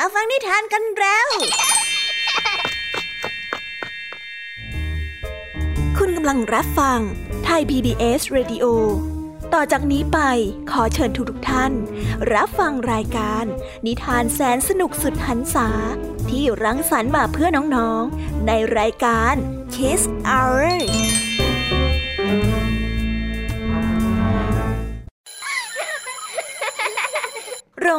มาฟังนิทานกันแล้วคุณกำลังรับฟังไทย PBS Radio ต่อจากนี้ไปขอเชิญทุกท่านรับฟังรายการนิทานแสนสนุกสุดหรรษาที่รังสรรค์มาเพื่อน้องๆในรายการ Kids Hourโร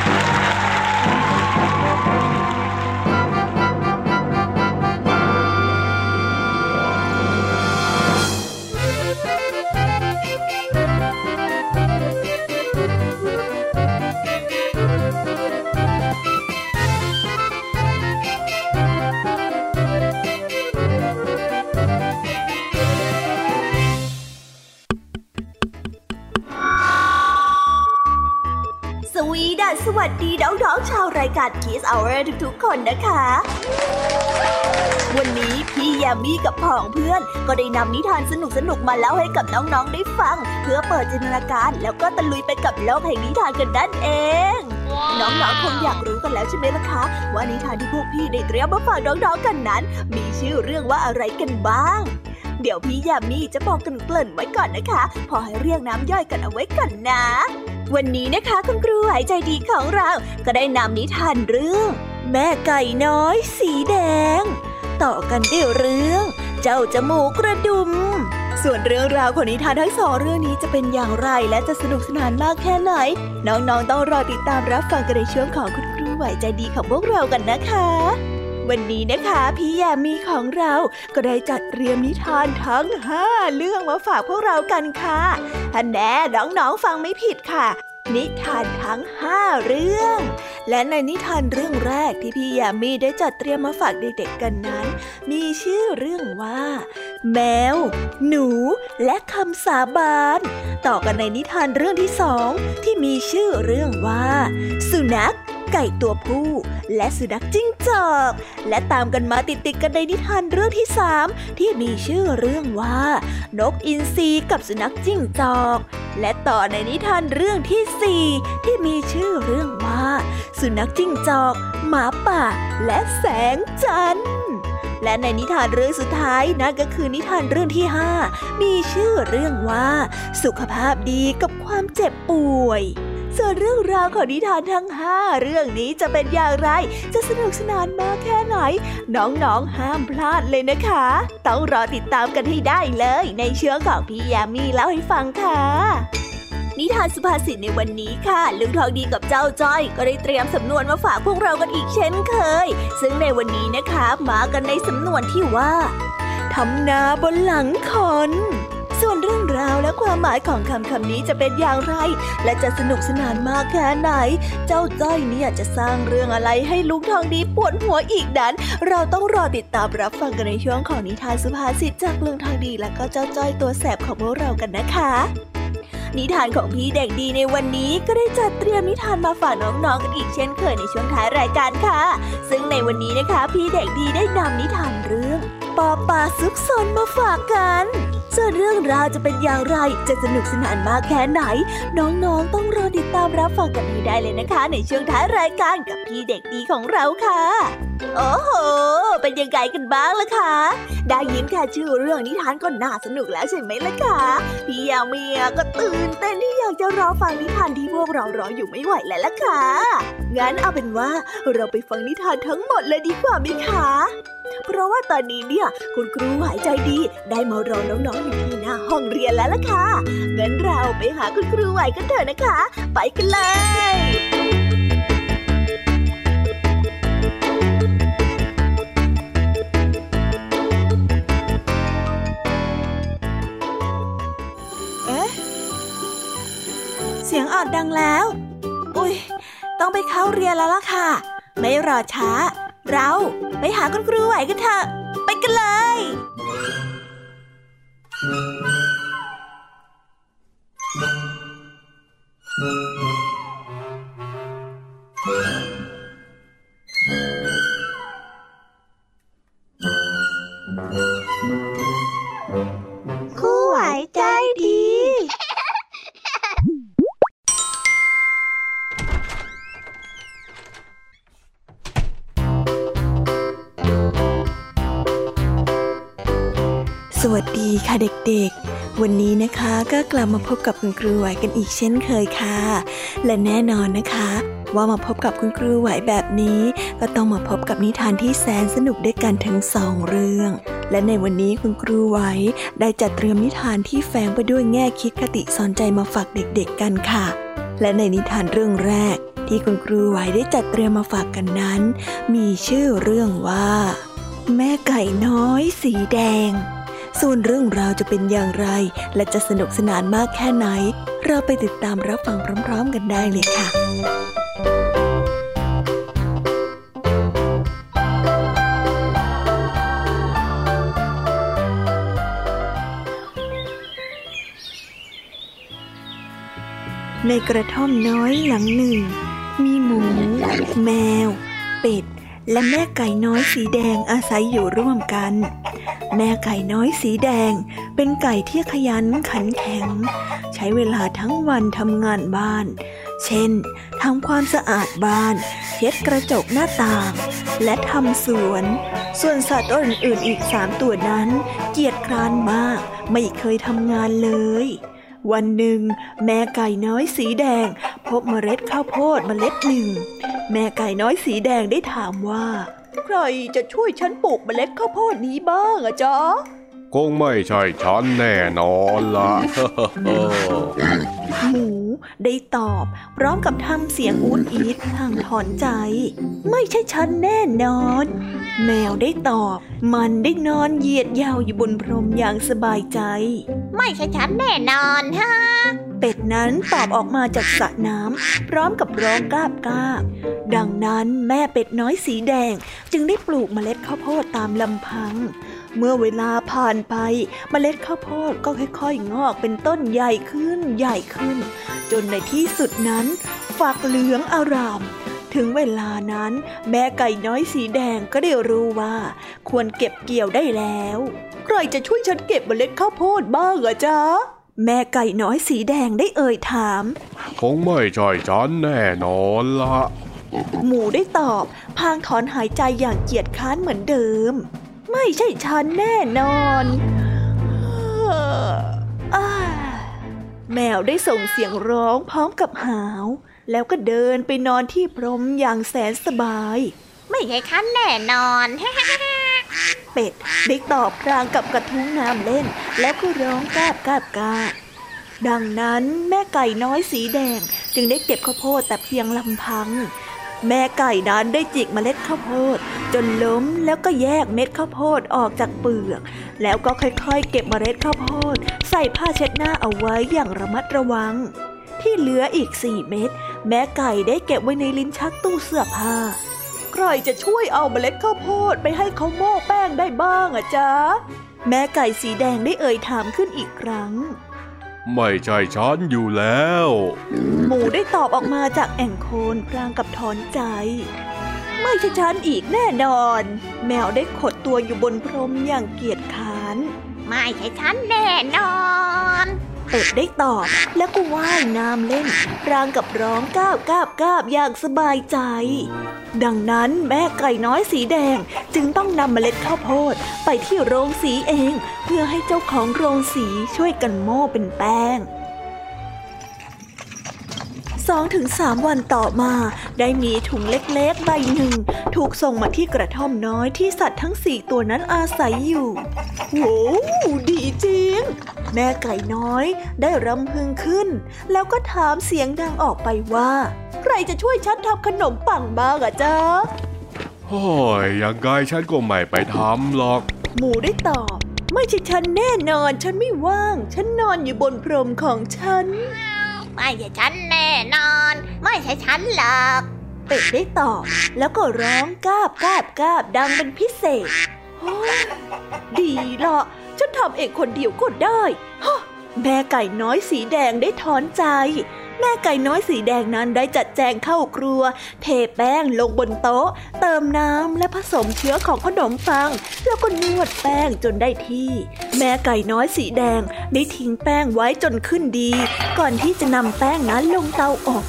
สวัสดีน้องๆชาวรายการ Kids Hour ทุกๆคนนะคะวันนี้พี่ยามีกับพ่องเพื่อนก็ได้นำนิทานสนุกๆมาเล่าให้กับน้องๆได้ฟังเพื่อเปิดจินตนาการแล้วก็ตะลุยไปกับโลกแห่งนิทานกันนั่นเองน้องๆคงอยากรู้กันแล้วใช่ไหมล่ะคะว่านิทานที่พวกพี่ได้เตรียมมาฝากน้องๆกันนั้นมีชื่อเรื่องว่าอะไรกันบ้างเดี๋ยวพี่ยามีจะบอกกันเกริ่นไว้ก่อนนะคะพอให้เรียกน้ำย่อยกันเอาไว้ก่อนนะวันนี้นะคะคุณครูหายใจดีของเราก็ได้นำนิทานเรื่องแม่ไก่น้อยสีแดงต่อกันด้วยเรื่องเจ้าจมูกกระดุมส่วนเรื่องราวของนิทานทั้งสองเรื่องนี้จะเป็นอย่างไรและจะสนุกสนานมากแค่ไหนน้องๆต้องรอติดตามรับฟังกันในช่วงของคุณครูหายใจดีของพวกเรากันนะคะวันนี้นะคะพี่แยมมี่ของเราก็ได้จัดเตรียมนิทานทั้ง5เรื่องมาฝากพวกเรากันค่ะอันแน่น้องๆฟังไม่ผิดค่ะนิทานทั้ง5เรื่องและในนิทานเรื่องแรกที่พี่แยมมี่ได้จัดเตรียมมาฝากเด็กๆกันนั้นมีชื่อเรื่องว่าแมวหนูและคำสาบานต่อกันในนิทานเรื่องที่2ที่มีชื่อเรื่องว่าสุนัขไก่ตัวผู้และสุนัขจิ้งจอกและตามกันมาติดกันในนิทานเรื่องที่3ที่มีชื่อเรื่องว่านกอินทรีกับสุนัขจิ้งจอกและต่อในนิทานเรื่องที่4ที่มีชื่อเรื่องว่าสุนัขจิ้งจอกหมาป่าและแสงจันทร์และในนิทานเรื่องสุดท้ายนั่นก็คือนิทานเรื่องที่5มีชื่อเรื่องว่าสุขภาพดีกับความเจ็บป่วยส่วนเรื่องราวของนิทานทั้ง5เรื่องนี้จะเป็นอย่างไรจะสนุกสนานมากแค่ไหนน้องๆห้ามพลาดเลยนะคะต้องรอติดตามกันให้ได้เลยในเชื่อของพี่ยามีเล่าให้ฟังค่ะนิทานสุภาษิตในวันนี้ค่ะลุงทองดีกับเจ้าจ้อยก็ได้เตรียมสำนวนมาฝากพวกเรากันอีกเช่นเคยซึ่งในวันนี้นะคะมากันในสำนวนที่ว่าทำนาบนหลังคอนส่วนเรื่องราวและความหมายของคำนี้จะเป็นอย่างไรและจะสนุกสนานมากแค่ไหนเจ้าจ้อยเนี่ยจะสร้างเรื่องอะไรให้ลุงทองดีปวดหัวอีกนั้นเราต้องรอติดตามรับฟังกันในช่วงของนิทานสุภาษิตจากลุงทองดีและก็เจ้าจ้อยตัวแสบของพวกเรากันนะคะนิทานของพี่เด็กดีในวันนี้ก็ได้จัดเตรียมนิทานมาฝากน้องๆกันอีกเช่นเคยในช่วงท้ายรายการค่ะซึ่งในวันนี้นะคะพี่เด็กดีได้นำนิทานเรื่องปอปลาซุกซนมาฝากกันส่วนเรื่องราวจะเป็นอย่างไรจะสนุกสนานมากแค่ไหนน้องๆต้องรอติดตามรับฟังกันให้ได้เลยนะคะในช่วงท้ายรายการกับพี่เด็กดีของเราค่ะโอ้โหเป็นยังไงกันบ้างล่ะคะได้ยินแค่ชื่อเรื่องนิทานก็น่าสนุกแล้วใช่ไหมล่ะคะพี่ยามีก็ตื่นเต้นที่อยากจะรอฟังนิทานที่พวกเรารออยู่ไม่ไหวแล้วล่ะค่ะงั้นเอาเป็นว่าเราไปฟังนิทานทั้งหมดเลยดีกว่าไหมคะเพราะว่าตอนนี้เนี่ยคุณครูหายใจดีได้มารอน้องๆอยู่ที่หน้าห้องเรียนแล้วล่ะค่ะงั้นเราไปหาคุณครูไหวกันเถอะนะคะไปกันเลยเสียงออดดังแล้วอุ๊ยต้องไปเข้าเรียนแล้วล่ะค่ะไม่รอช้าเราไปหาคุณครูไหวกันเถอะ ไปกันเลยคู่หวานใจดีสวัสดีค่ะเด็กๆวันนี้นะคะก็กลับมาพบกับคุณครูไหวกันอีกเช่นเคยค่ะและแน่นอนนะคะว่ามาพบกับคุณครูไหวแบบนี้ก็ต้องมาพบกับนิทานที่แสนสนุกด้วยกันถึง2เรื่องและในวันนี้คุณครูไหวได้จัดเตรียมนิทานที่แฝงไปด้วยแง่คิดคติสอนใจมาฝากเด็กๆกันค่ะและในนิทานเรื่องแรกที่คุณครูไหวได้จัดเตรียมมาฝากกันนั้นมีชื่อเรื่องว่าแม่ไก่น้อยสีแดงส่วนเรื่องราวจะเป็นอย่างไรและจะสนุกสนานมากแค่ไหนเราไปติดตามรับฟังพร้อมๆกันได้เลยค่ะในกระท่อมน้อยหลังหนึ่งมีหมูแมวเป็ดและแม่ไก่น้อยสีแดงอาศัยอยู่ร่วมกันแม่ไก่น้อยสีแดงเป็นไก่ที่ขยันขันแข็งใช้เวลาทั้งวันทำงานบ้านเช่นทำความสะอาดบ้านเช็ดกระจกหน้าต่างและทำสวนส่วนสัตว์ตัวอื่นอีก3ตัวนั้นเกียจคร้านมากไม่เคยทำงานเลยวันหนึ่งแม่ไก่น้อยสีแดงพบเมล็ดข้าวโพดเมล็ดหนึ่งแม่ไก่น้อยสีแดงได้ถามว่าใครจะช่วยฉันปลูกเมล็ดข้าวโพดนี้บ้างอะจ๊ะคงไม่ใช่ฉันแน่นอนล่ะ หมูได้ตอบพร้อมกับทำเสียงอู๊ดอี๊ดทางถอนใจไม่ใช่ฉันแน่นอนแมวได้ตอบมันได้นอนเหยียดยาวอยู่บนพรมอย่างสบายใจไม่ใช่ฉันแน่นอนฮะเป็ดนั้นตอบออกมาจากสระน้ำพร้อมกับร้องกราบกราบดังนั้นแม่เป็ดน้อยสีแดงจึงได้ปลูกเมล็ดข้าวโพดตามลำพังเมื่อเวลาผ่านไปเมล็ดข้าวโพดก็ค่อยๆงอกเป็นต้นใหญ่ขึ้นใหญ่ขึ้นจนในที่สุดนั้นฝักเหลืองอารามถึงเวลานั้นแม่ไก่น้อยสีแดงก็ได้รู้ว่าควรเก็บเกี่ยวได้แล้วใครจะช่วยฉันเก็บเมล็ดข้าวโพดบ้างอะจ๊ะแม่ไก่น้อยสีแดงได้เอ่ยถามคงไม่ใช่ฉันแน่นอนละหมูได้ตอบพลางถอนหายใจอย่างเกียจค้านเหมือนเดิมไม่ใช่ฉันแน่นอนแมวได้ส่งเสียงร้องพร้อมกับหาวแล้วก็เดินไปนอนที่พรมอย่างแสนสบายไม่ใช่ฉันแน่นอนเป็ดได้ตอบพลางกับกระทุ้งน้ำเล่นแล้วก็ร้องกราบกราบกราบดังนั้นแม่ไก่น้อยสีแดงจึงได้เก็บข้าวโพดแต่เพียงลำพังแม่ไก่นั้นได้จิกเมล็ดข้าวโพดจนล้มแล้วก็แยกเม็ดข้าวโพดออกจากเปลือกแล้วก็ค่อยๆเก็บเมล็ดข้าวโพดใส่ผ้าเช็ดหน้าเอาไว้อย่างระมัดระวังที่เหลืออีก4เม็ดแม่ไก่ได้เก็บไว้ในลิ้นชักตู้เสื้อผ้าใครจะช่วยเอาเมล็ดข้าวโพดไปให้เขาโม่แป้งได้บ้างอะจ๊ะแม่ไก่สีแดงได้เอ่ยถามขึ้นอีกครั้งไม่ใช่ฉันอยู่แล้วหมูได้ตอบออกมาจากแอ่งโคนพลางกับถอนใจไม่ใช่ฉันอีกแน่นอนแมวได้ขดตัวอยู่บนพรมอย่างเกียจค้านไม่ใช่ฉันแน่นอนเป็ดได้ตอบแล้วก็ว่ายน้ำเล่นพลางกับร้องก้าวก้าวก้าวอย่างสบายใจดังนั้นแม่ไก่น้อยสีแดงจึงต้องนำเมล็ดข้าวโพดไปที่โรงสีเองเพื่อให้เจ้าของโรงสีช่วยกันโม่เป็นแป้ง 2-3 วันต่อมาได้มีถุงเล็กๆใบหนึ่งถูกส่งมาที่กระท่อมน้อยที่สัตว์ทั้ง4ตัวนั้นอาศัยอยู่โว้ดีจริงแม่ไก่น้อยได้รำพึงขึ้นแล้วก็ถามเสียงดังออกไปว่าใครจะช่วยฉันทำขนมปังบ้างอะจ๊ะโอ้ยยังไงฉันก็ไม่ไปทำหรอกหมูได้ตอบไม่ใช่ฉันแน่นอนฉันไม่ว่างฉันนอนอยู่บนพรมของฉันไม่ใช่ฉันแน่นอนไม่ใช่ฉันหรอกเป็ดได้ตอบแล้วก็ร้องกราบกราบกราบดังเป็นพิเศษ ดีละฉันทำเองคนเดียวก็ได้ฮะแม่ไก่น้อยสีแดงได้ถอนใจแม่ไก่น้อยสีแดงนั้นได้จัดแจงเข้าครัวเทแป้งลงบนโต๊ะเติมน้ำและผสมเชื้อของขนมปังแล้วก็นวดแป้งจนได้ที่แม่ไก่น้อยสีแดงได้ทิ้งแป้งไว้จนขึ้นดีก่อนที่จะนำแป้งนั้นลงเตาอบ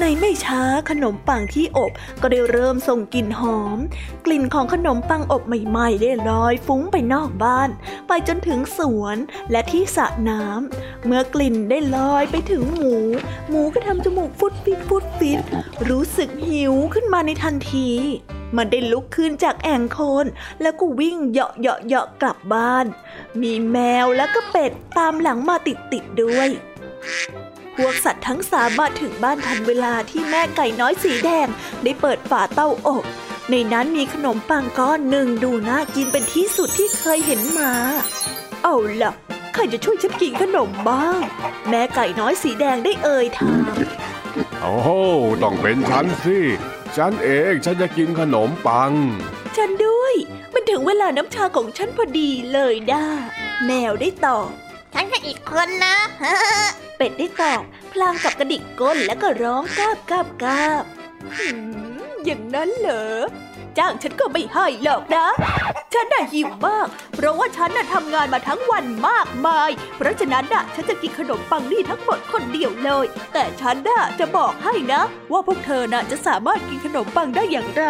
ในไม่ช้าขนมปังที่อบก็ได้เริ่มส่งกลิ่นหอมกลิ่นของขนมปังอบใหม่ๆได้ลอยฟุ้งไปนอกบ้านไปจนถึงสวนและที่สระน้ำเมื่อกลิ่นได้ลอยไปถึงหมูก็ทำจมูกฟุดฟิดฟุดฟิดรู้สึกหิวขึ้นมาในทันทีมันได้ลุกขึ้นจากแอ่งโคลนแล้วก็วิ่งเหาะๆๆกลับบ้านมีแมวและก็เป็ดตามหลังมาติดๆด้วยพวกสัตว์ทั้งสามมาถึงบ้านทันเวลาที่แม่ไก่น้อยสีแดงได้เปิดฝาเตาอบในนั้นมีขนมปังก้อนหนึ่งดูน่ากินเป็นที่สุดที่เคยเห็นมาเอาล่ะใครจะช่วยฉันกินขนมบ้างแม่ไก่น้อยสีแดงได้เอ่ยถามโอ้โหต้องเป็นฉันสิฉันเองฉันจะกินขนมปังฉันด้วยมันถึงเวลาน้ำชาของฉันพอดีเลยด้าแมวได้ตอบฉันก็อีกคนนะเป็ดได้ตอบพลางกับกระดิกก้นแล้วก็ร้องกาบกาบกาบอย่างนั้นเหรอจ้างฉันก็ไม่ให้หรอกนะฉันน่ะหิวมากเพราะว่าฉันน่ะทำงานมาทั้งวันมากมายเพราะฉะนั้นน่ะฉันจะกินขนมปังนี่ทั้งหมดคนเดียวเลยแต่ฉันน่ะจะบอกให้นะว่าพวกเธอน่ะจะสามารถกินขนมปังได้อย่างไร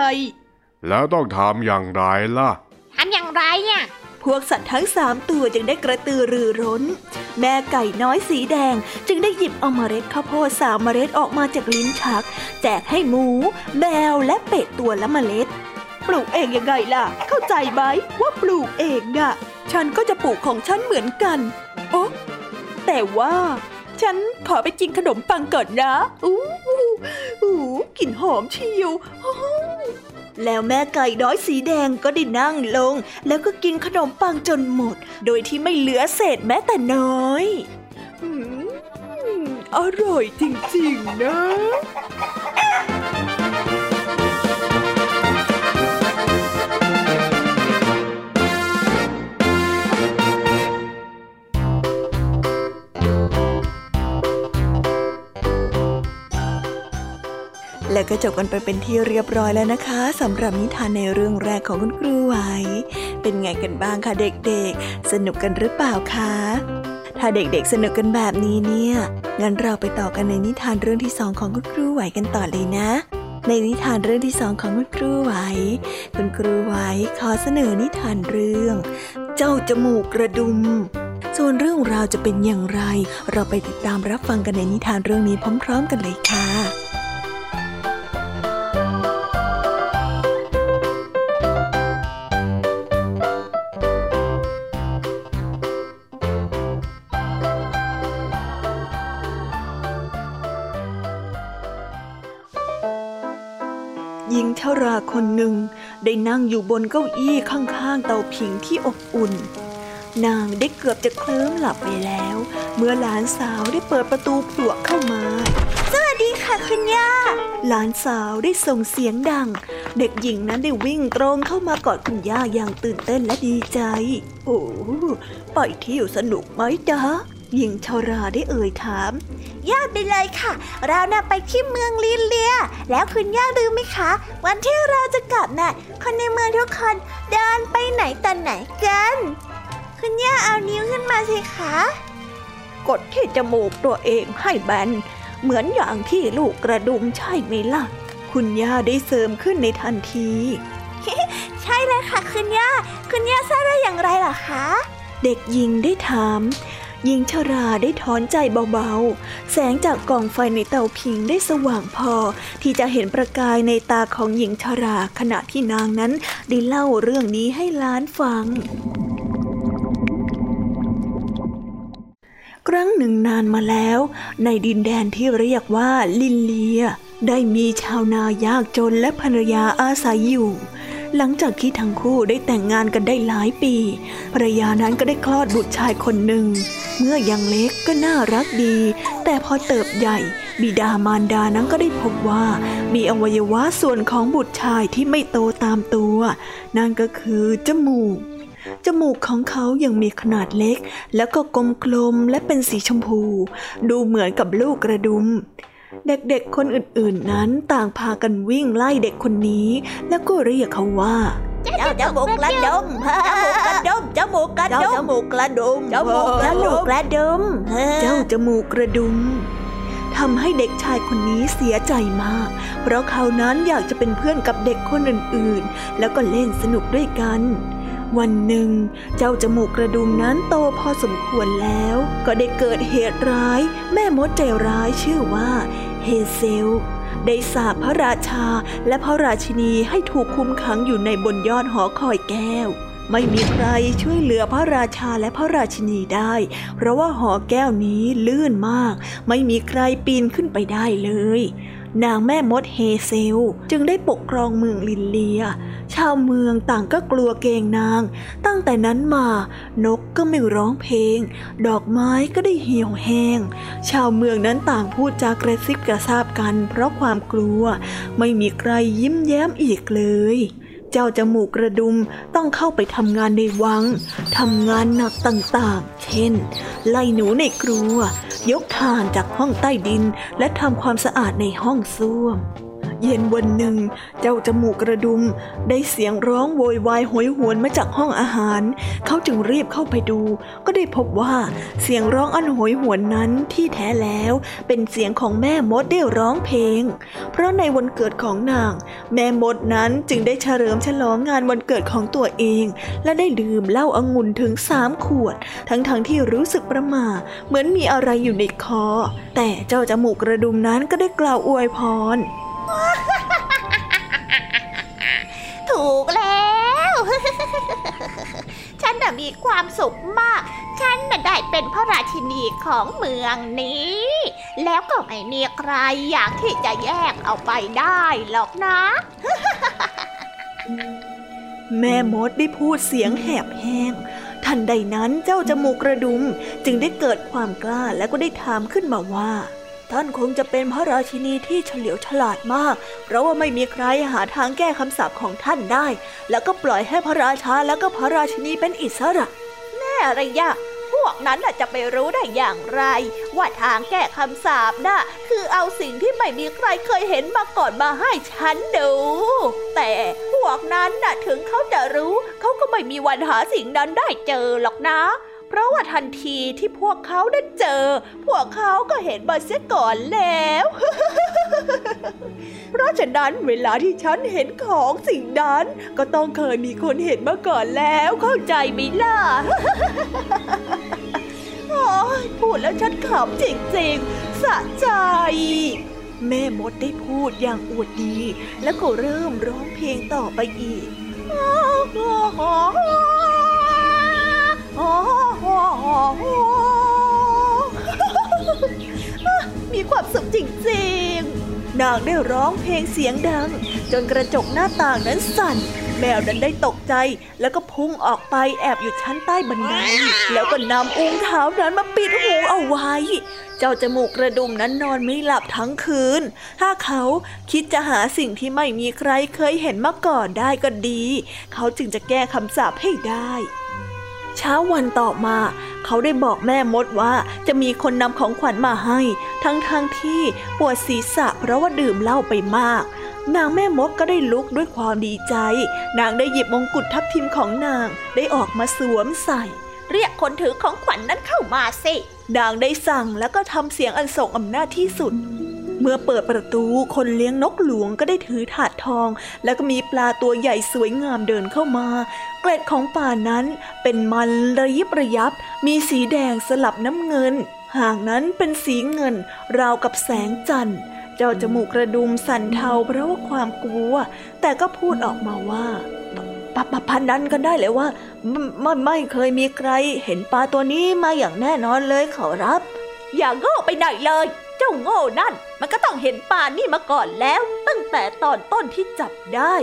แล้วต้องทำอย่างไรล่ะทำอย่างไรเนี่ยพวกสัตว์ทั้งสามตัวจึงได้กระตือรือร้นแม่ไก่น้อยสีแดงจึงได้หยิบเอาเมล็ดข้าวโพด3 เมล็ดออกมาจากลิ้นชักแจกให้หมูแมวและเป็ดตัวละเมล็ดปลูกเองยังไงล่ะเข้าใจไหมว่าปลูกเองน่ะฉันก็จะปลูกของฉันเหมือนกันโอ๊ะแต่ว่าฉันขอไปกินขนมปังก่อนนะอู้กลิ่นหอมเชียวแล้วแม่ไก่น้อยสีแดงก็ได้นั่งลงแล้วก็กินขนมปังจนหมดโดยที่ไม่เหลือเศษแม้แต่น้อยอร่อยจริงๆนะแล้วก็จบกันไปเป็นที่เรียบร้อยแล้วนะคะสำหรับนิทานในเรื่องแรกของคุณครูไหวเป็นไงกันบ้างคะเด็กๆสนุกกันหรือเปล่าคะถ้าเด็กๆสนุกกันแบบนี้เนี่ยงั้นเราไปต่อกันในนิทานเรื่องที่2ของคุณครูไหวกันต่อเลยนะในนิทานเรื่องที่2ของคุณครูไหวคุณครูไหวขอเสนอนิทานเรื่องเจ้าจมูกกระดุมส่วนเรื่องราวจะเป็นอย่างไรเราไปติดตามรับฟังกันในนิทานเรื่องนี้พร้อมๆกันเลยค่ะชราคนหนึ่งได้นั่งอยู่บนเก้าอี้ข้างๆเตาผิงที่อบอุ่นนางได้เกือบจะเคลิ้มหลับไปแล้วเมื่อหลานสาวได้เปิดประตูผลักเข้ามาสวัสดีค่ะคุณย่าหลานสาวได้ส่งเสียงดังเด็กหญิงนั้นได้วิ่งตรงเข้ามากอดคุณย่าอย่างตื่นเต้นและดีใจโอ้ไปเที่ยวสนุกไหมจ๊ะหญิงชราได้เอ่ยถามยอดไปเลยค่ะเราน่ะไปที่เมืองลิเลียแล้วคุณย่าลืมไหมคะวันที่เราจะกลับน่ะคนในเมืองทุกคนเดินไปไหนตอนไหนกันคุณย่าเอานิ้วขึ้นมาสิคะกดที่จมูกตัวเองให้แบนเหมือนอย่างที่ลูกกระดุมใช่ไหมล่ะคุณย่าได้เสริมขึ้นในทันที ใช่เลยค่ะคุณย่าคุณย่าทราบได้อย่างไรล่ะคะเด็กหญิงได้ถามหญิงชราได้ถอนใจเบาๆแสงจากกองไฟในเตาผิงได้สว่างพอที่จะเห็นประกายในตาของหญิงชราขณะที่นางนั้นได้เล่าเรื่องนี้ให้หลานฟังครั้งหนึ่งนานมาแล้วในดินแดนที่เรียกว่าลินเลียได้มีชาวนายากจนและภรรยาอาศัยอยู่หลังจากที่ทั้งคู่ได้แต่งงานกันได้หลายปีภรรยานั้นก็ได้คลอดบุตรชายคนหนึ่งเมื่อยังเล็กก็น่ารักดีแต่พอเติบใหญ่ บิดามารดานั้นก็ได้พบว่ามีอวัยวะส่วนของบุตรชายที่ไม่โตตามตัวนั่นก็คือจมูกของเขายังมีขนาดเล็กแล้วก็กลมๆและเป็นสีชมพูดูเหมือนกับลูกกระดุมเด็กๆคนอื่นๆนั้นต่างพากันวิ่งไล่เด็กคนนี้แล้วก็เรียกเขาว่าจมูกกระดุมจมูกกระดุมจมูกกระดุมจมูกกระดุมจมูกกระดุมเจ้าจมูกกระดุมทำให้เด็กชายคนนี้เสียใจมากเพราะเขานั้นอยากจะเป็นเพื่อนกับเด็กคนอื่นๆแล้วก็เล่นสนุกด้วยกันวันหนึ่งเจ้าจมูกกระดุมนั้นโตพอสมควรแล้วก็ได้เกิดเหตุร้ายแม่มดใจร้ายชื่อว่าเฮเซลได้สาปพระราชาและพระราชินีให้ถูกคุมขังอยู่ในบนยอดหอคอยแก้วไม่มีใครช่วยเหลือพระราชาและพระราชินีได้เพราะว่าหอแก้วนี้ลื่นมากไม่มีใครปีนขึ้นไปได้เลยนางแม่มดเฮเซลจึงได้ปกครองเมืองลินเลียชาวเมืองต่างก็กลัวเกรงนางตั้งแต่นั้นมานกก็ไม่ร้องเพลงดอกไม้ก็ได้เหี่ยวแห้งชาวเมืองนั้นต่างพูดจากระซิบกระซาบกันเพราะความกลัวไม่มีใครยิ้มแย้มอีกเลยเจ้าจมูกกระดุมต้องเข้าไปทำงานในวังทำงานหนักต่างๆเช่นไล่หนูในครัวยกถ่านจากห้องใต้ดินและทำความสะอาดในห้องส้วมเย็นวันหนึ่งเจ้าจมูกกระดุมได้เสียงร้องโวยวายโหยหวนมาจากห้องอาหารเขาจึงรีบเข้าไปดูก็ได้พบว่าเสียงร้องอันโหยหวนนั้นที่แท้แล้วเป็นเสียงของแม่มดได้ร้องเพลงเพราะในวันเกิดของนางแม่มดนั้นจึงได้เฉลิมฉลองงานวันเกิดของตัวเองและได้ดื่มเหล้าองุ่นถึง3 ขวดทั้งที่รู้สึกประหม่าเหมือนมีอะไรอยู่ในคอแต่เจ้าจมูกกระดุมนั้นก็ได้กล่าวอวยพรถูกแล้วฉันน่ะมีความสุขมากฉันน่ะได้เป็นพระราชินีของเมืองนี้แล้วก็ไม่มีใครอยากที่จะแยกเอาไปได้หรอกนะแม่มดได้พูดเสียงแหบแห้งทันใดนั้นเจ้าจมูกกระดุมจึงได้เกิดความกล้าและก็ได้ถามขึ้นมาว่าท่านคงจะเป็นพระราชินีที่เฉลียวฉลาดมากเพราะว่าไม่มีใครหาทางแก้คำสาปของท่านได้แล้วก็ปล่อยให้พระราชาและก็พระราชินีเป็นอิสระแน่อะไรยะพวกนั้นจะไปรู้ได้อย่างไรว่าทางแก้คำสาปน่ะคือเอาสิ่งที่ไม่มีใครเคยเห็นมาก่อนมาให้ฉันดูแต่พวกนั้นน่ะถึงเขาจะรู้เขาก็ไม่มีวันหาสิ่งนั้นได้เจอหรอกนะเพราะว่าทันทีที่พวกเขาได้เจอพวกเขาก็เห็นมันเสียก่อนแล้ว เพราะฉะนั้นเวลาที่ฉันเห็นของสิ่งนั้นก็ต้องเคยมีคนเห็นมาก่อนแล้วเข้าใจไหมล่ะ โอ้ยพูดแล้วฉันขำจริงๆสะใจแม่มดได้พูดอย่างอวดดีแล้วก็เริ่มร้องเพลงต่อไปอีกมีความสุขจริงๆนางได้ร้องเพลงเสียงดังจนกระจกหน้าต่างนั้นสั่นแมวนั้นได้ตกใจแล้วก็พุ่งออกไปแอบอยู่ชั้นใต้บันไดแล้วก็นำอุ้งเท้านั้นมาปิดหูเอาไว้เจ้าจมูกกระดุมนั้นนอนไม่หลับทั้งคืนถ้าเขาคิดจะหาสิ่งที่ไม่มีใครเคยเห็นมาก่อนได้ก็ดีเขาจึงจะแก้คำสาปให้ได้เช้าวันต่อมาเขาได้บอกแม่มดว่าจะมีคนนำของขวัญมาให้ทั้งที่ปวดศีรษะเพราะว่าดื่มเหล้าไปมากนางแม่มดก็ได้ลุกด้วยความดีใจนางได้หยิบมงกุฎทับทิมของนางได้ออกมาสวมใส่เรียกคนถือของขวัญนั้นเข้ามาสินางได้สั่งแล้วก็ทำเสียงอันทรงอำนาจที่สุดเมื่อเปิดประตูคนเลี้ยงนกหลวงก็ได้ถือถาดทองแล้วก็มีปลาตัวใหญ่สวยงามเดินเข้ามาเกล็ดของปลานั้นเป็นมันระยิบระยับมีสีแดงสลับน้ำเงินหางนั้นเป็นสีเงินราวกับแสงจันทร์เจ้าจมูกกระดุมสั่นเทาเพราะว่าความกลัวแต่ก็พูดออกมาว่าปลานั้นกันได้เลยว่าไม่เคยมีใครเห็นปลาตัวนี้มาอย่างแน่นอนเลยขอรับอย่าโง่ไปไหนเลยเจ้าโง่นั่นมันก็ต้องเห็นปลานี่มาก่อนแล้วตั้งแต่ตอนต้นที่จับได้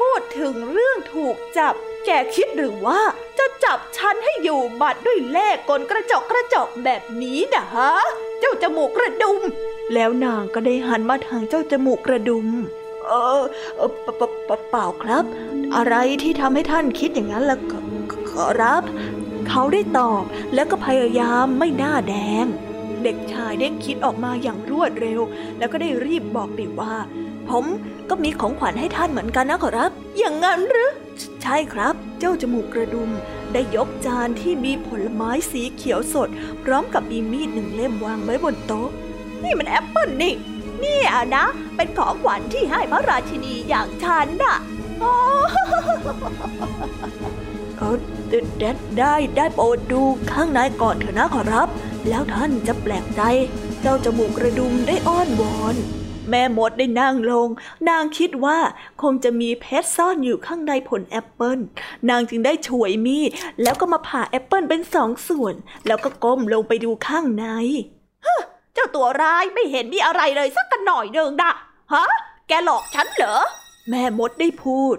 พูดถึงเรื่องถูกจับแกคิดหรือว่าจะจับฉันให้อยู่หมัดด้วยแล่กลกระจอกแบบนี้นะฮะเจ้าจมูกกระดุม แล้วนางก็ได้หันมาทางเจ้าจมูกกระดุมเปล่าครับอะไรที่ทำให้ท่านคิดอย่างนั้นล่ะขอรับเขาได้ตอบแล้วก็พยายามไม่หน้าแดงเด็กชายได้คิดออกมาอย่างรวดเร็วแล้วก็ได้รีบบอกปิ่วว่าผมก็มีของขวัญให้ท่านเหมือนกันนะขอรับอย่างนั้นหรือใช่ครับเจ้าจมูกกระดุมได้ยกจานที่มีผลไม้สีเขียวสดพร้อมกับมีมีดหนึ่งเล่มวางไว้บนโต๊ะนี่มันแอปเปิ้ลนี่เนี่ยนะเป็นของขวัญที่ให้พระราชินีอย่างฉันน่ะอ๋อ ได้โปรดดูข้างในก่อนเถอะนะขอรับแล้วท่านจะแปลกใจเจ้าจมูกกระดุมได้อ้อนวอนแม่มดได้นั่งลงนางคิดว่าคงจะมีเพชรซ่อนอยู่ข้างในผลแอปเปิ้ลนางจึงได้ฉวยมีดแล้วก็มาผ่าแอปเปิ้ลเป็นสองส่วนแล้วก็ก้มลงไปดูข้างในเจ้าตัวร้ายไม่เห็นมีอะไรเลยสักหน่อยนึงนะฮะแกหลอกฉันเหรอแม่มดได้พูด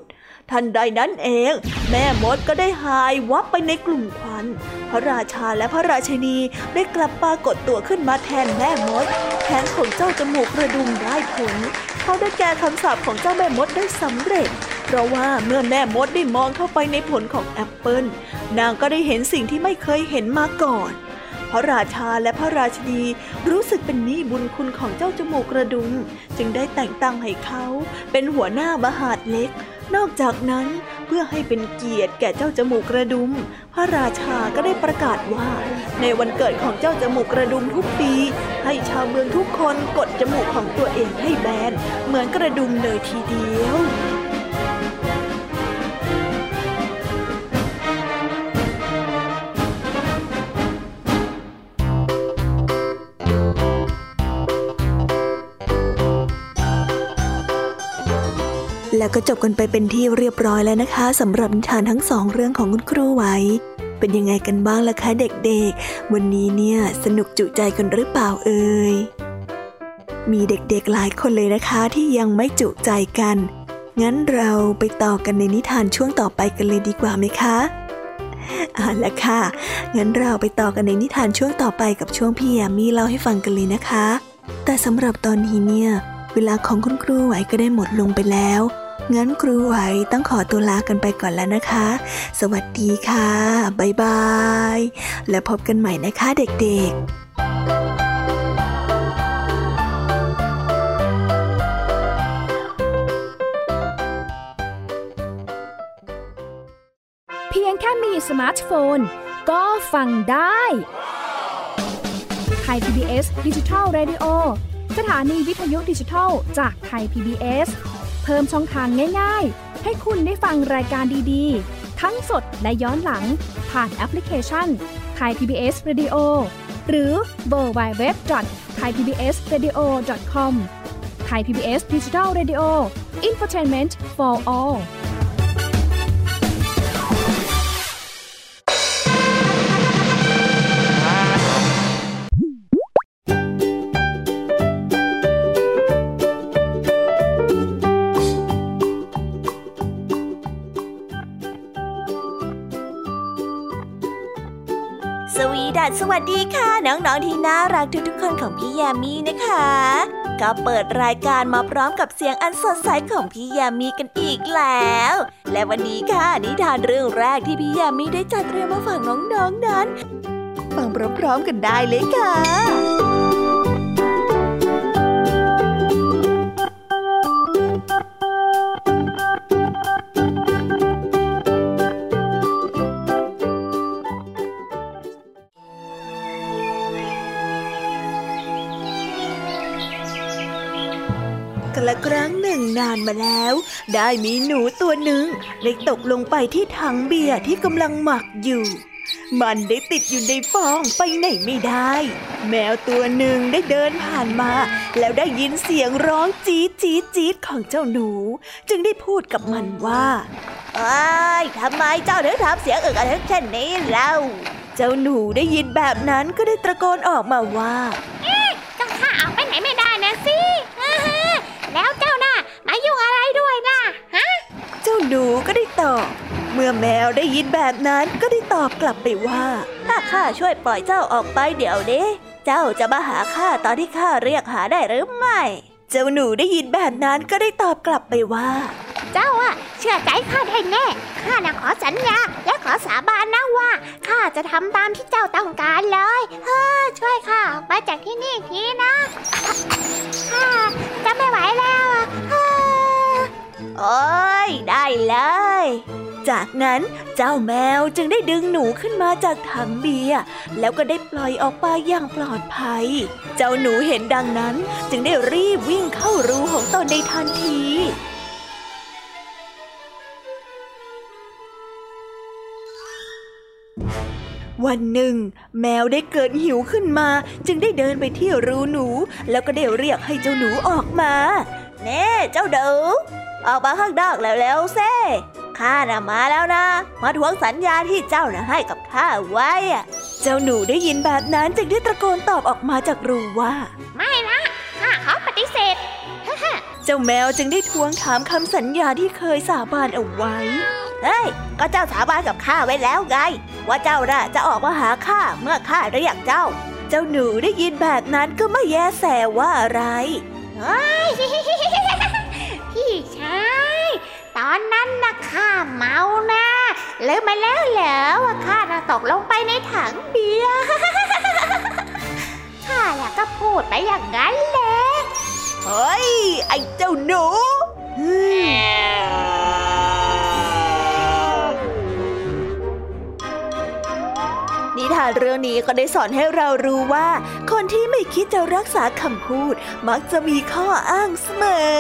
ทันใดนั้นเองแม่มดก็ได้หายวับไปในกลุ่มควันพระราชาและพระราชินีได้กลับปรากฏตัวขึ้นมาแทนแม่มดแผนของเจ้าจมูกกระดุมได้ผลเขาได้แก้คำสาปของเจ้าแม่มดได้สำเร็จเพราะว่าเมื่อแม่มดได้มองเข้าไปในผลของแอปเปิ้ลนางก็ได้เห็นสิ่งที่ไม่เคยเห็นมาก่อนพระราชาและพระราชินีรู้สึกเป็นหนี้บุญคุณของเจ้าจมูกกระดุมจึงได้แต่งตั้งให้เขาเป็นหัวหน้ามหาดเล็กนอกจากนั้นเพื่อให้เป็นเกียรติแก่เจ้าจมูกกระดุมพระราชาก็ได้ประกาศว่าในวันเกิดของเจ้าจมูกกระดุมทุกปีให้ชาวเมืองทุกคนกดจมูกของตัวเองให้แบนเหมือนกระดุมเลยทีเดียวแล้วก็จบกันไปเป็นที่เรียบร้อยแล้วนะคะสำหรับนิทานทั้งสองเรื่องของคุณครูไหวเป็นยังไงกันบ้างล่ะคะเด็กๆวันนี้เนี่ยสนุกจุใจกันหรือเปล่าเอ่ยมีเด็กๆหลายคนเลยนะคะที่ยังไม่จุใจกันงั้นเราไปต่อกันในนิทานช่วงต่อไปกันเลยดีกว่าไหมคะเอาล่ะค่ะงั้นเราไปต่อกันในนิทานช่วงต่อไปกับช่วงพี่ยามีเล่าให้ฟังกันเลยนะคะแต่สำหรับตอนนี้เนี่ยเวลาของคุณครูไหวก็ได้หมดลงไปแล้วงั้นครูไหวต้องขอตัวลากันไปก่อนแล้วนะคะสวัสดีค่ะบ๊ายบายและพบกันใหม่นะคะเด็กๆเพียงแค่มีสมาร์ทโฟนก็ฟังได้ไทย PBS Digital Radio สถานีวิทยุดิจิทัลจากไทย PBSเพิ่มช่องทางง่ายๆให้คุณได้ฟังรายการดีๆทั้งสดและย้อนหลังผ่านแอปพลิเคชัน Thai PBS Radio หรือ www.thaipbsradio.com Thai PBS Digital Radio Infotainment for allสวัสดีค่ะน้องๆที่น่ารักทุกๆคนของพี่ยามีนะคะก็เปิดรายการมาพร้อมกับเสียงอันสดใสของพี่ยามีกันอีกแล้วและวันนี้ค่ะนิทานเรื่องแรกที่พี่ยามีได้จัดเตรียมมาฝากน้องๆนั้นฟังพร้อมๆกันได้เลยค่ะและครั้งหนึ่งนานมาแล้วได้มีหนูตัวหนึ่งได้ตกลงไปที่ถังเบียร์ที่กำลังหมักอยู่มันได้ติดอยู่ในฟองไปไหนไม่ได้แมวตัวหนึ่งได้เดินผ่านมาแล้วได้ยินเสียงร้องจี๊ดจี๊ดจี๊ดของเจ้าหนูจึงได้พูดกับมันว่าเอ้ยทำไมเจ้าถึงทำเสียงอึกอักเช่นนี้เล่าเจ้าหนูได้ยินแบบนั้นก็ได้ตะโกนออกมาว่าเอ๊ะเจ้าข้าออกไปไหนไม่ได้นะสิแล้วเจ้าน่ะมายุ่งอะไรด้วยน่ะฮะเจ้าหนูก็ได้ตอบเมื่อแมวได้ยินแบบนั้นก็ได้ตอบกลับไปว่าถ้าข้าช่วยปล่อยเจ้าออกไปเดี๋ยวนี้ เจ้าจะมาหาข้าตอนที่ข้าเรียกหาได้หรือไม่เจ้าหนูได้ยินแบบนั้นก็ได้ตอบกลับไปว่าเจ้าอะเชื่อใจข้าได้แน่ข้าน่ะขอสัญญาและขอสาบานนะว่าข้าจะทำตามที่เจ้าต้องการเลยช่วยข้าออกมาจากที่นี่ทีนะข้าจะไม่ไหวแล้วโอ้ยได้เลยจากนั้นเจ้าแมวจึงได้ดึงหนูขึ้นมาจากถังเบียร์แล้วก็ได้ปล่อยออกไปอย่างปลอดภัยเจ้าหนูเห็นดังนั้นจึงได้รีบวิ่งเข้ารูของตนในทันทีวันหนึ่งแมวได้เกิดหิวขึ้นมาจึงได้เดินไปที่รูหนูแล้วก็ได้เรียกให้เจ้าหนูออกมาเน่เจ้าหนูออกมาข้างนอกแล้วเซ่ข้าน่ะมาแล้วนะมาทวงสัญญาที่เจ้าน่ะให้กับข้าไว้เจ้าหนูได้ยินแบบนั้นจึงได้ตะโกนตอบออกมาจากรูว่าไม่นะข้าขอปฏิเสธเจ้าแมวจึงได้ทวงถามคำสัญญาที่เคยสาบานเอาไว้เฮ้ยก็เจ้าสาบานกับข้าไว้แล้วไงว่าเจ้าน่ะจะออกมาหาข้าเมื่อข้าเรียกเจ้าเจ้าหนูได้ยินแบบนั้นก็ไม่แยแสว่าอะไรเฮ้ยพี่ชายตอนนั้นนะข้าเมานะลืมไปแล้วเหรอว่าข้าน่ะตกลงไปในถังเบียร์ข้าน่ะก็พูดไปอย่างนั้นแหละเฮ้ยไอ้เจ้าหนูนิทานเรื่องนี้ก็ได้สอนให้เรารู้ว่าคนที่ไม่คิดจะรักษาคำพูดมักจะมีข้ออ้างเสมอ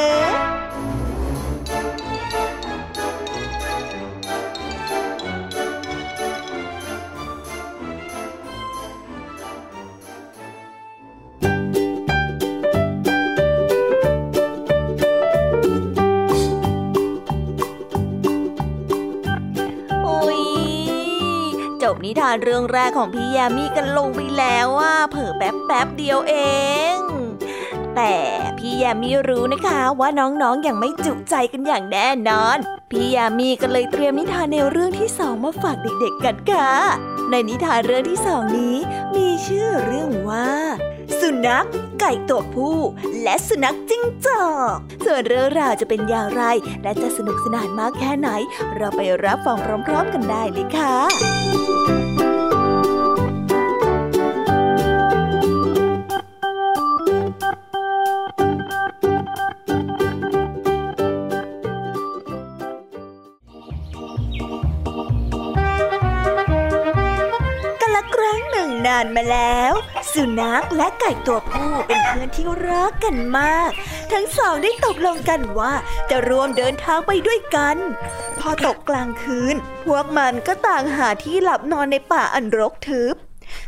นิทานเรื่องแรกของพี่ยามีกันลงไปแล้วว่าเผลอแป๊บเดียวเองแต่พี่ยามีรู้นะคะว่าน้องๆยังไม่จุใจกันอย่างแน่นอนพี่ยามีก็เลยเตรียมนิทานแนวเรื่องที่สองมาฝากเด็กๆกันค่ะในนิทานเรื่องที่สองนี้มีชื่อเรื่องว่าสุนัขไก่ตัวผู้และสุนัขจิ้งจอกส่วนเรื่องราวจะเป็นอย่างไรและจะสนุกสนานมากแค่ไหนเราไปรับฟังพร้อมๆกันได้เลยค่ะนานมาแล้วสุนัขและไก่ตัวผู้เป็นเพื่อนที่รักกันมากทั้งสองได้ตกลงกันว่าจะร่วมเดินทางไปด้วยกันพอตกกลางคืนพวกมันก็ต่างหาที่หลับนอนในป่าอันรกทึบ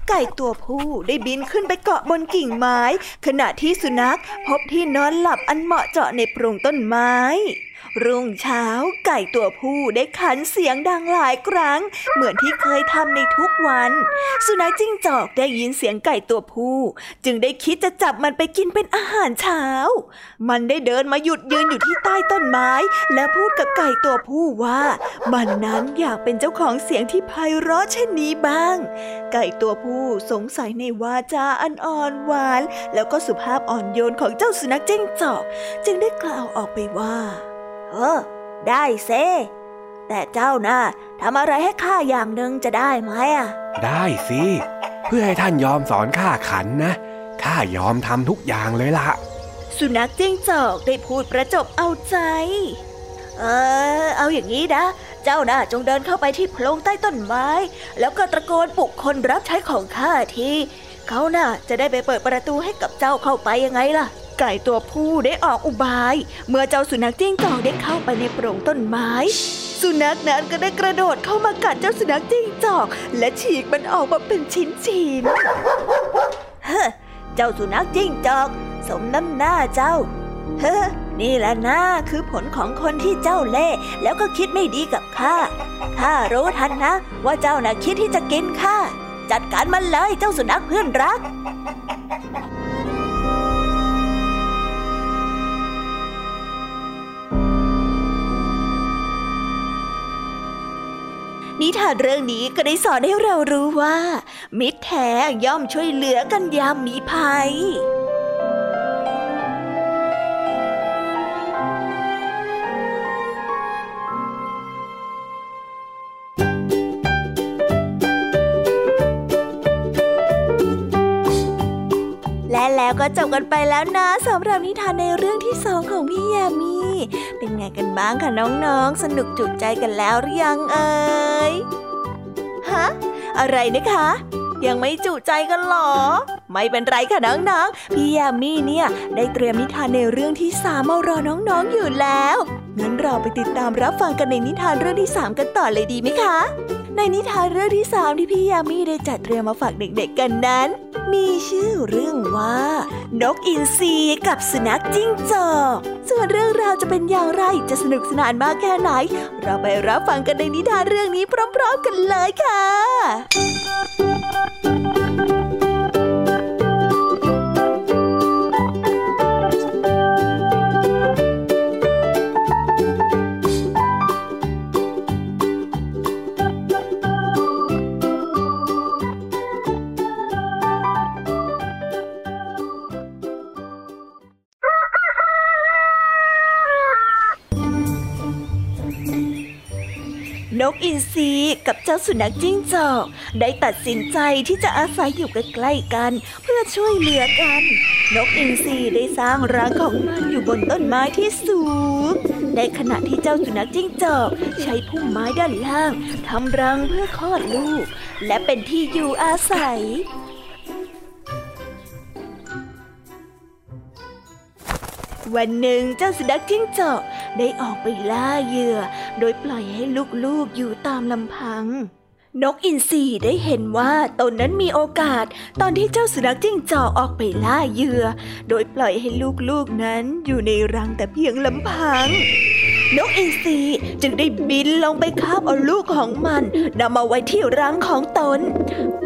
ไก่ตัวผู้ได้บินขึ้นไปเกาะบนกิ่งไม้ขณะที่สุนัขพบที่นอนหลับอันเหมาะเจาะในโพรงต้นไม้รุ่งเช้าไก่ตัวผู้ได้ขันเสียงดังหลายครั้งเหมือนที่เคยทำในทุกวันสุนัขจิ้งจอกได้ยินเสียงไก่ตัวผู้จึงได้คิดจะจับมันไปกินเป็นอาหารเช้ามันได้เดินมาหยุดยืนอยู่ที่ใต้ต้นไม้และพูดกับไก่ตัวผู้ว่ามันนั้นอยากเป็นเจ้าของเสียงที่ไพเราะเช่นนี้บ้างไก่ตัวผู้สงสัยในวาจาอันอ่อนหวานแล้วก็สุภาพอ่อนโยนของเจ้าสุนัขจิ้งจอกจึงได้กล่าวออกไปว่าได้เซ่แต่เจ้าน่ะทำอะไรให้ข้าอย่างหนึ่งจะได้ไหมอ่ะได้สิเพื่อให้ท่านยอมสอนข้าขันนะข้ายอมทำทุกอย่างเลยล่ะสุนัขจิ้งจอกได้พูดประจบเอาใจเอาอย่างนี้นะเจ้าน่ะจงเดินเข้าไปที่โพรงใต้ต้นไม้แล้วก็ตะโกนปลุกคนรับใช้ของข้าทีเขาน่ะจะได้ไปเปิดประตูให้กับเจ้าเข้าไปยังไงล่ะไก่ตัวผู้ได้ออกอุบายเมื่อเจ้าสุนัขจิ้งจอกได้เข้าไปในโพรงต้นไม้สุนัขนั้นก็ได้กระโดดเข้ามากัดเจ้าสุนัขจิ้งจอกและฉีกมันออกมาเป็นชิ้นๆเจ้าสุนัขจิ้งจอกสมน้ำหน้าเจ้านี่แหละนะคือผลของคนที่เจ้าเล่ห์แล้วก็คิดไม่ดีกับข้าข้ารู้ทันนะว่าเจ้าน่ะคิดที่จะกินข้าจัดการมันเลยเจ้าสุนัขเพื่อนรัก นิทานเรื่องนี้ก็ได้สอนให้เรารู้ว่ามิตรแท้ย่อมช่วยเหลือกันยามมีภัยและแล้วก็จบกันไปแล้วนะสำหรับนิทานในเรื่องที่ 2ของพี่ยามีเป็นไงกันบ้างคะน้องๆสนุกจุใจกันแล้วหรือยังเอ่ยฮะอะไรนะคะยังไม่จุใจกันหรอไม่เป็นไรค่ะน้องๆพี่ยามีเนี่ยได้เตรียมนิทานในเรื่องที่ 3มารอน้องๆอยู่แล้วงั้นเราไปติดตามรับฟังกันในนิทานเรื่องที่ 3กันต่อเลยดีไหมคะในนิทานเรื่องที่ 3ที่พี่ยามีได้จัดเตรียมมาฝากเด็กๆกันนั้นมีชื่อเรื่องว่านกอินทรีกับสุนัขจิ้งจอกส่วนเรื่องราวจะเป็นอย่างไรจะสนุกสนานมากแค่ไหนเราไปรับฟังกันในนิทานเรื่องนี้พร้อมๆกันเลยค่ะนกอินทรีกับเจ้าสุนัขจิ้งจอกได้ตัดสินใจที่จะอาศัยอยู่ใกล้ๆกันเพื่อช่วยเหลือกันนกอินทรีได้สร้างรังของมันอยู่บนต้นไม้ที่สูงในขณะที่เจ้าสุนัขจิ้งจอกใช้พุ่มไม้ด้านล่างทำรังเพื่อคลอดลูกและเป็นที่อยู่อาศัยวันหนึ่งเจ้าสุนัขจิ้งจอกได้ออกไปล่าเหยื่อโดยปล่อยให้ลูกๆอยู่ตามลำพังนกอินทรีได้เห็นว่าตนนั้นมีโอกาสตอนที่เจ้าสุนัขจิ้งจอกออกไปล่าเหยื่อโดยปล่อยให้ลูกๆนั้นอยู่ในรังแต่เพียงลำพังนกอินทรีจึงได้บินลงไปคาบเอาลูกของมันนำมาไว้ที่รังของตน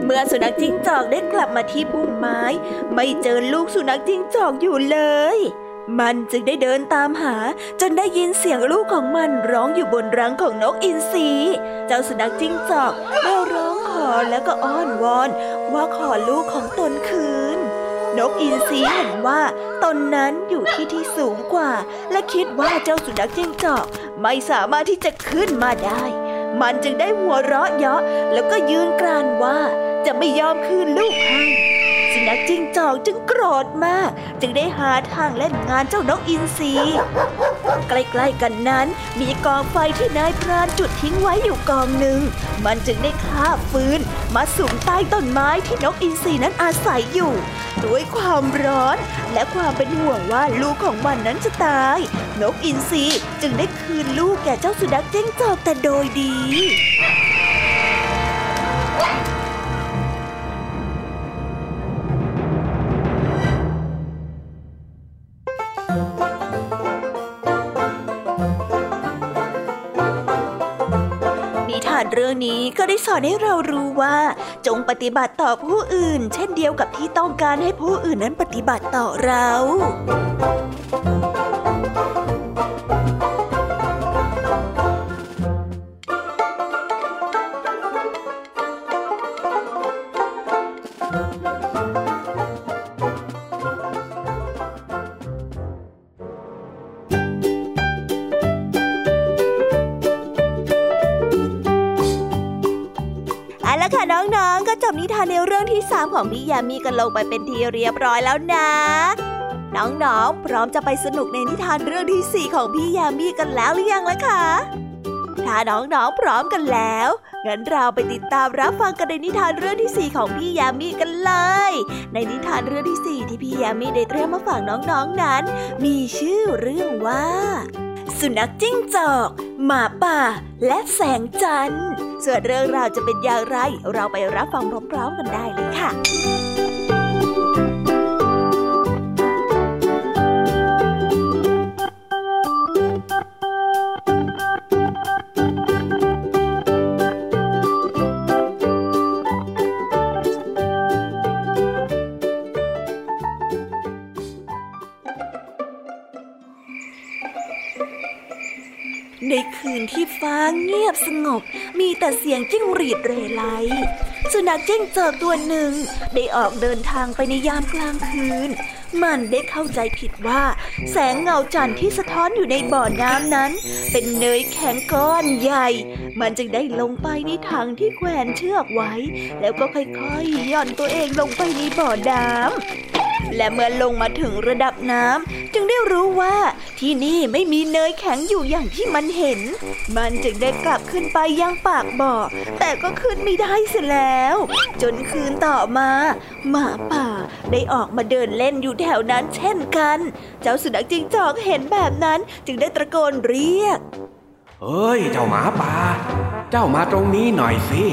เมื่อสุนัขจิ้งจอกได้กลับมาที่พุ่มไม้ไม่เจอลูกสุนัขจิ้งจอกอยู่เลยมันจึงได้เดินตามหาจนได้ยินเสียงลูกของมันร้องอยู่บนรังของนกอินทรีเจ้าสุนัขจิ้งจอกได้ร้องขอแล้วก็อ้อนวอนว่าขอลูกของตนคืนนกอินทรีเห็นว่าตนนั้นอยู่ที่สูงกว่าและคิดว่าเจ้าสุนัขจิ้งจอกไม่สามารถที่จะขึ้นมาได้มันจึงได้หัวเราะเยาะแล้วก็ยืนกรานว่าจะไม่ยอมคืนลูกให้สุนัขจิ้งจอกจึงโกรธมากจึงได้หาทางเล่นงานเจ้านกอินทรีใกล้ๆกันนั้นมีกองไฟที่นายพรานจุดทิ้งไว้อยู่กองหนึ่งมันจึงได้คาบฟืนมาสุมใต้ต้นไม้ที่นกอินทรีนั้นอาศัยอยู่ด้วยความร้อนและความเป็นห่วงว่าลูกของมันนั้นจะตายนกอินทรีจึงได้คืนลูกแก่เจ้าสุนัขจิ้งจอกแต่โดยดีเรื่องนี้ก็ได้สอนให้เรารู้ว่าจงปฏิบัติต่อผู้อื่นเช่นเดียวกับที่ต้องการให้ผู้อื่นนั้นปฏิบัติต่อเราน้องๆก็จบนิทานในเรื่องที่ 3ของพี่ยามีกันลงไปเป็นที่เรียบร้อยแล้วนะน้องๆพร้อมจะไปสนุกในนิทานเรื่องที่ 4ของพี่ยามีกันแล้วหรือยังล่ะคะถ้าน้องๆพร้อมกันแล้วงั้นเราไปติดตามรับฟังกันในนิทานเรื่องที่ 4ของพี่ยามีกันเลยในนิทานเรื่องที่ 4ที่พี่ยามีได้เตรียมมาฝากน้องๆนั้นมีชื่อเรื่องว่าสุนัขจิ้งจอกหมาป่าและแสงจันทร์ส่วนเรื่องราวจะเป็นอย่างไรเราไปรับฟังพร้อมๆกันได้เลยค่ะในคืนที่ฟ้าเงียบสงบ มีแต่เสียงจิ้งหรีดเร่ไล่สุนัขจิ้งจอกตัวหนึ่งได้ออกเดินทางไปในยามกลางคืนมันได้เข้าใจผิดว่าแสงเงาจันทร์ที่สะท้อนอยู่ในบ่อน้ำนั้นเป็นเนยแข็งก้อนใหญ่มันจึงได้ลงไปในถังที่แขวนเชือกไว้แล้วก็ค่อยๆหย่อนตัวเองลงไปในบ่อน้ำและเมื่อลงมาถึงระดับน้ำจึงได้รู้ว่าที่นี่ไม่มีเนยแข็งอยู่อย่างที่มันเห็นมันจึงได้กลับขึ้นไปยังปากบ่อแต่ก็ขึ้นไม่ได้เสียแล้วจนคืนต่อมาหมาป่าได้ออกมาเดินเล่นอยู่แถวนั้นเช่นกันเจ้าสุนัขจิ้งจอกเห็นแบบนั้นจึงได้ตะโกนเรียกเฮ้ยเจ้าหมาป่าเจ้ามาตรงนี้หน่อยสิ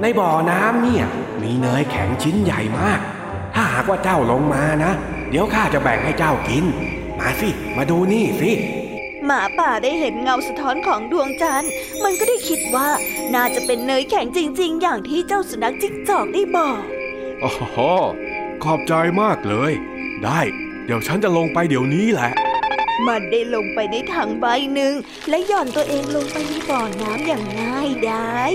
ในบ่อน้ำเนี่ยมีเนยแข็งชิ้นใหญ่มากถ้าหากว่าเจ้าลงมานะเดี๋ยวข้าจะแบ่งให้เจ้ากินมาสิมาดูนี่สิหมาป่าได้เห็นเงาสะท้อนของดวงจันทร์มันก็ได้คิดว่าน่าจะเป็นเนยแข็งจริงๆอย่างที่เจ้าสุนัขจิ้งจอกได้บอกโอ้โหขอบใจมากเลยได้เดี๋ยวฉันจะลงไปเดี๋ยวนี้แหละมันได้ลงไปในถังใบหนึ่งและหย่อนตัวเองลงไปในบ่อน้ำอย่างง่ายดาย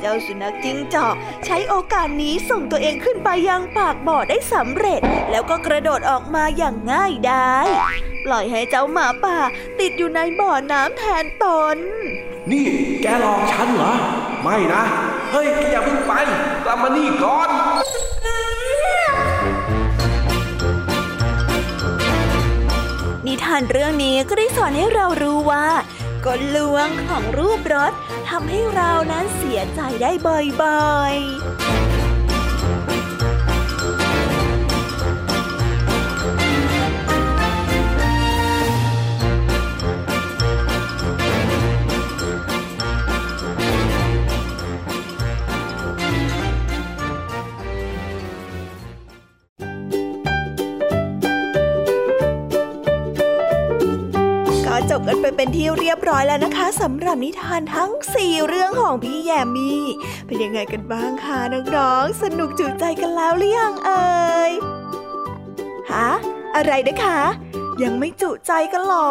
เจ้าสุนัขจิ้งจอกใช้โอกาสนี้ส่งตัวเองขึ้นไปยังปากบ่อได้สำเร็จแล้วก็กระโดดออกมาอย่างง่ายดายปล่อยให้เจ้าหมาป่าติดอยู่ในบ่อน้ำแทนตนนี่แกหลอกฉันเหรอไม่นะเฮ้ยแกอย่าเพิ่งไปกลับมานี่ก่อนนิทานเรื่องนี้ก็ได้สอนให้เรารู้ว่ากลลวงของรูปรสทำให้เรานั้นเสียใจได้บ่อยๆเป็นที่เรียบร้อยแล้วนะคะสำหรับนิทานทั้ง4เรื่องของพี่แยมมี่เป็นยังไงกันบ้างคะน้องๆสนุกจุใจกันแล้วหรือยังเอ่ยฮะอะไรนะคะยังไม่จุใจกันหรอ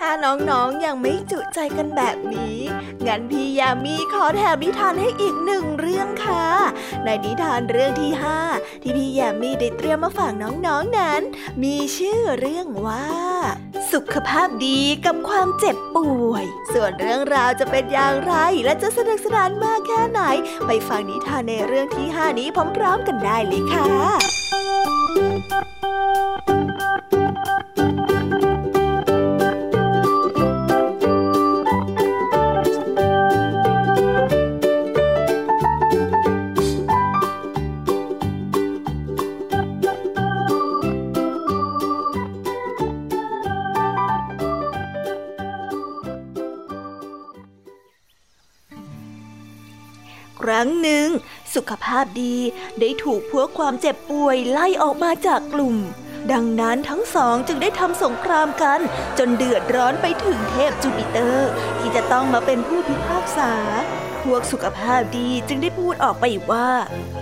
ถ้าน้องๆยังไม่จุใจกันแบบนี้งั้นพี่ยามีขอแถมนิทานให้อีกหนึ่งเรื่องค่ะในนิทานเรื่องที่5ที่พี่ยามีได้เตรียมมาฝากน้องๆนั้นมีชื่อเรื่องว่าสุขภาพดีกับความเจ็บป่วยส่วนเรื่องราวจะเป็นอย่างไรและจะสนุกสนานมากแค่ไหนไปฟังนิทานในเรื่องที่5นี้พร้อมๆกันได้เลยค่ะครั้งหนึ่งสุขภาพดีได้ถูกพวกความเจ็บป่วยไล่ออกมาจากกลุ่มดังนั้นทั้งสองจึงได้ทำสงครามกันจนเดือดร้อนไปถึงเทพจูปิเตอร์ที่จะต้องมาเป็นผู้พิพากษาพวกสุขภาพดีจึงได้พูดออกไปว่า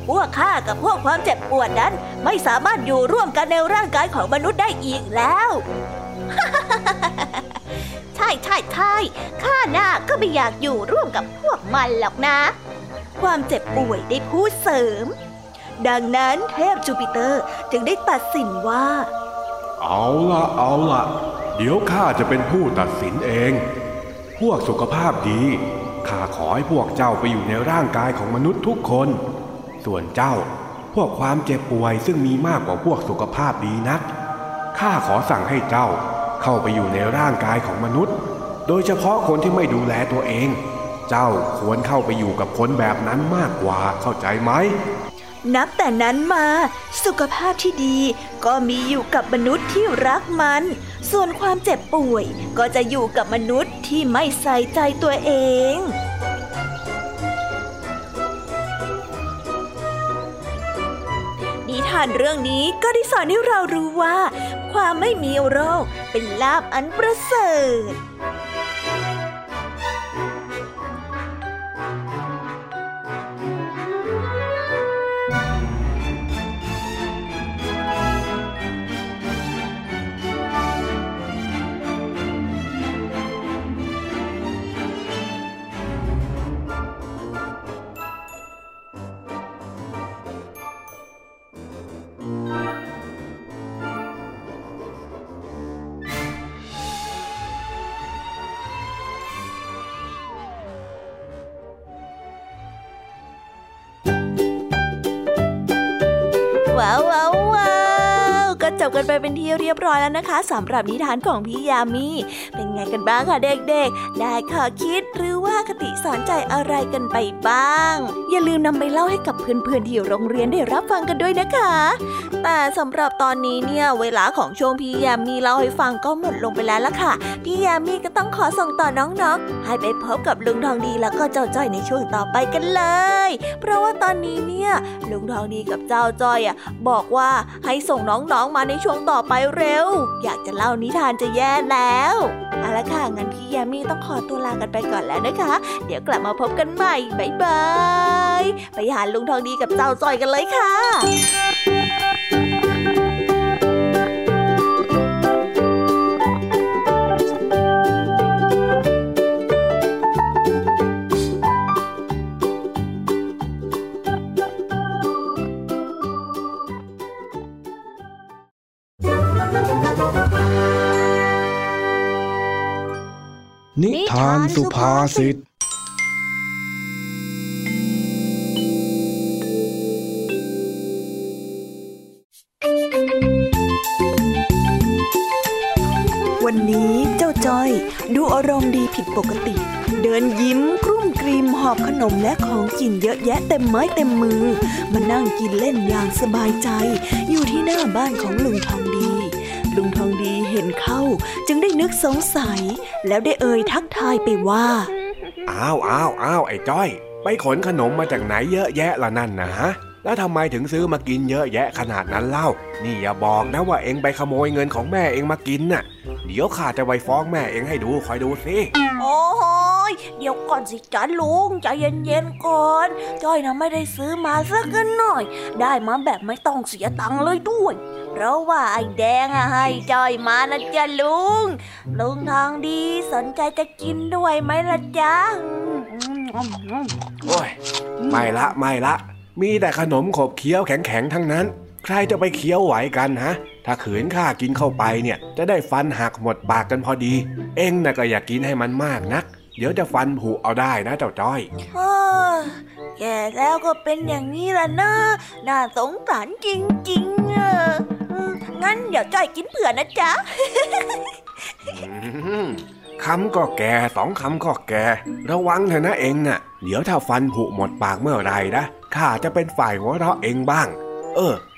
พวกข้ากับพวกความเจ็บปวดนั้นไม่สามารถอยู่ร่วมกันในร่างกายของมนุษย์ได้อีกแล้ว ใช่ใช่ใช่ข้าน่ะก็ไม่อยากอยู่ร่วมกับพวกมันหรอกนะความเจ็บป่วยได้พูดเสริมดังนั้นเทพจูปิเตอร์จึงได้ตัดสินว่าเอาละเดี๋ยวข้าจะเป็นผู้ตัดสินเองพวกสุขภาพดีข้าขอให้พวกเจ้าไปอยู่ในร่างกายของมนุษย์ทุกคนส่วนเจ้าพวกความเจ็บป่วยซึ่งมีมากกว่าพวกสุขภาพดีนักข้าขอสั่งให้เจ้าเข้าไปอยู่ในร่างกายของมนุษย์โดยเฉพาะคนที่ไม่ดูแลตัวเองเจ้าควรเข้าไปอยู่กับคนแบบนั้นมากกว่าเข้าใจไหมนับแต่นั้นมาสุขภาพที่ดีก็มีอยู่กับมนุษย์ที่รักมันส่วนความเจ็บป่วยก็จะอยู่กับมนุษย์ที่ไม่ใส่ใจตัวเองนิทานเรื่องนี้ก็ได้สอนให้เรารู้ว่าความไม่มีโรคเป็นลาภอันประเสริฐ ว้าวว้าวว้าวก็จบกันไปเป็นที่เรียบร้อยแล้วนะคะสำหรับนิทานของพี่ยามีเป็นไงกันบ้างคะเด็กๆได้ข้อคิดหรือว่าคติสอนใจอะไรกันไปบ้างอย่าลืมนำไปเล่าให้กับเพื่อนๆที่โรงเรียนได้รับฟังกันด้วยนะคะแต่สำหรับตอนนี้เนี่ยเวลาของช่วงพี่ยามีเล่าให้ฟังก็หมดลงไปแล้วล่ะค่ะพี่ยามีก็ต้องขอส่งต่อน้องๆให้ไปพบกับลุงทองดีแล้วก็เจ้าจ้อยในช่วงต่อไปกันเลยเพราะว่าตอนนี้เนี่ยลุงทองดีกับเจ้าจ้อยบอกว่าให้ส่งน้องๆมาในช่วงต่อไปเร็วอยากจะเล่านิทานจะแย่แล้วเอาละค่ะงั้นพี่ยามีต้องขอตัวลากันไปก่อนแล้วนะคะเดี๋ยวกลับมาพบกันใหม่บ๊ายบายไปหาลุงทองดีกับเจ้าจ้อยกันเลยค่ะนิทานสุภาษิตวันนี้เจ้าจ้อยดูอารมณ์ดีผิดปกติเดินยิ้มกรุ่มกริมหอบขนมและของกินเยอะแยะเต็มไม้เต็มมือมานั่งกินเล่นอย่างสบายใจอยู่ที่หน้าบ้านของลุงทองดีลุงทองดีเห็นเข้าจึงได้นึกสงสัยแล้วได้เอ่ยทักทายไปว่าอ้าวไอ้จ้อยไปขนขนมมาจากไหนเยอะแยะล่ะนั่นนะฮะแล้วทำไมถึงซื้อมากินเยอะแยะขนาดนั้นเล่านี่อย่าบอกนะว่าเองไปขโมยเงินของแม่เองมากินน่ะเดี๋ยวข้าจะไปฟ้องแม่เองให้ดูคอยดูสิโอ้โหเดี๋ยวก่อนสิจ้าลุงใจเย็นๆก่อนจ้อยนะไม่ได้ซื้อมาสักหน่อยได้มาแบบไม่ต้องเสียตังค์เลยด้วยเพราะว่าไอ้แดงให้จ้อยมานะจ้ะลุงทองดีสนใจจะกินด้วยไหมล่ะจ๊ะโอ้ยไม่ละมีแต่ขนมขบเคี้ยวแข็งๆทั้งนั้นใครจะไปเคี้ยวไหวกันฮะถ้าขืนข้ากินเข้าไปเนี่ยจะได้ฟันหักหมดปากกันพอดีเอ็งน่ะก็อย่ากินให้มันมากนักเดี๋ยวจะฟันผุเอาได้นะเจ้าจ้อยแก่แล้วก็เป็นอย่างนี้ล่ะนะน่าสงสารจริงๆงั้นเดี๋ยวจ้อยกินเผื่อนะจ๊ะ คำก็แก่สองคำก็แก่ระวังเถอะนะเองน่ะเดี๋ยวถ้าฟันผุหมดปากเมื่อไรนะข้าจะเป็นฝ่ายหัวเราะเองบ้าง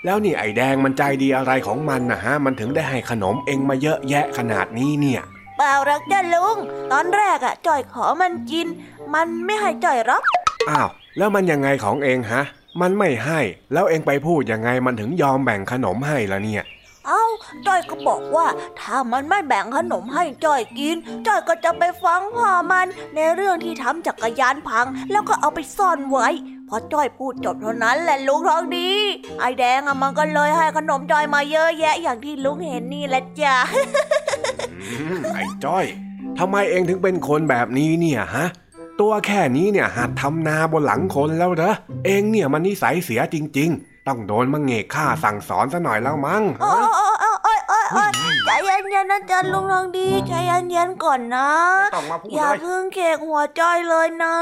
แล้วนี่ไอ้แดงมันใจดีอะไรของมันนะฮะมันถึงได้ให้ขนมเองมาเยอะแยะขนาดนี้เนี่ยเปล่าหรอกจ้ะลุงตอนแรกจ้อยขอมันกินมันไม่ให้จ้อยหรอกอ้าวแล้วมันยังไงของเองฮะมันไม่ให้แล้วเองไปพูดยังไงมันถึงยอมแบ่งขนมให้ล่ะเนี่ยจ้อยก็บอกว่าถ้ามันไม่แบ่งขนมให้จ้อยกินจ้อยก็จะไปฟ้องพ่อมันในเรื่องที่ทำจักรยานพังแล้วก็เอาไปซ่อนไว้พอจ้อยพูดจบเท่านั้นแหละลุงทองดีไอ้แดงมันก็เลยให้ขนมจ้อยมาเยอะแยะอย่างที่ลุงเห็นนี่แหละจ้ะ ไอ้จ้อยทำไมเองถึงเป็นคนแบบนี้เนี่ยฮะตัวแค่นี้เนี่ยหัดทำนาบนหลังคนแล้วเหรอเองเนี่ยมันนิสัยเสียจริงๆต้องโดนมังเงะฆ่าสั่งสอนซะหน่อยแล้วมั้งใจเย็นๆนะจ๊ะลุงทองดีใจเย็นๆก่อนนะอย่าเพิ่งเขกหัวจ้อยเลยนะ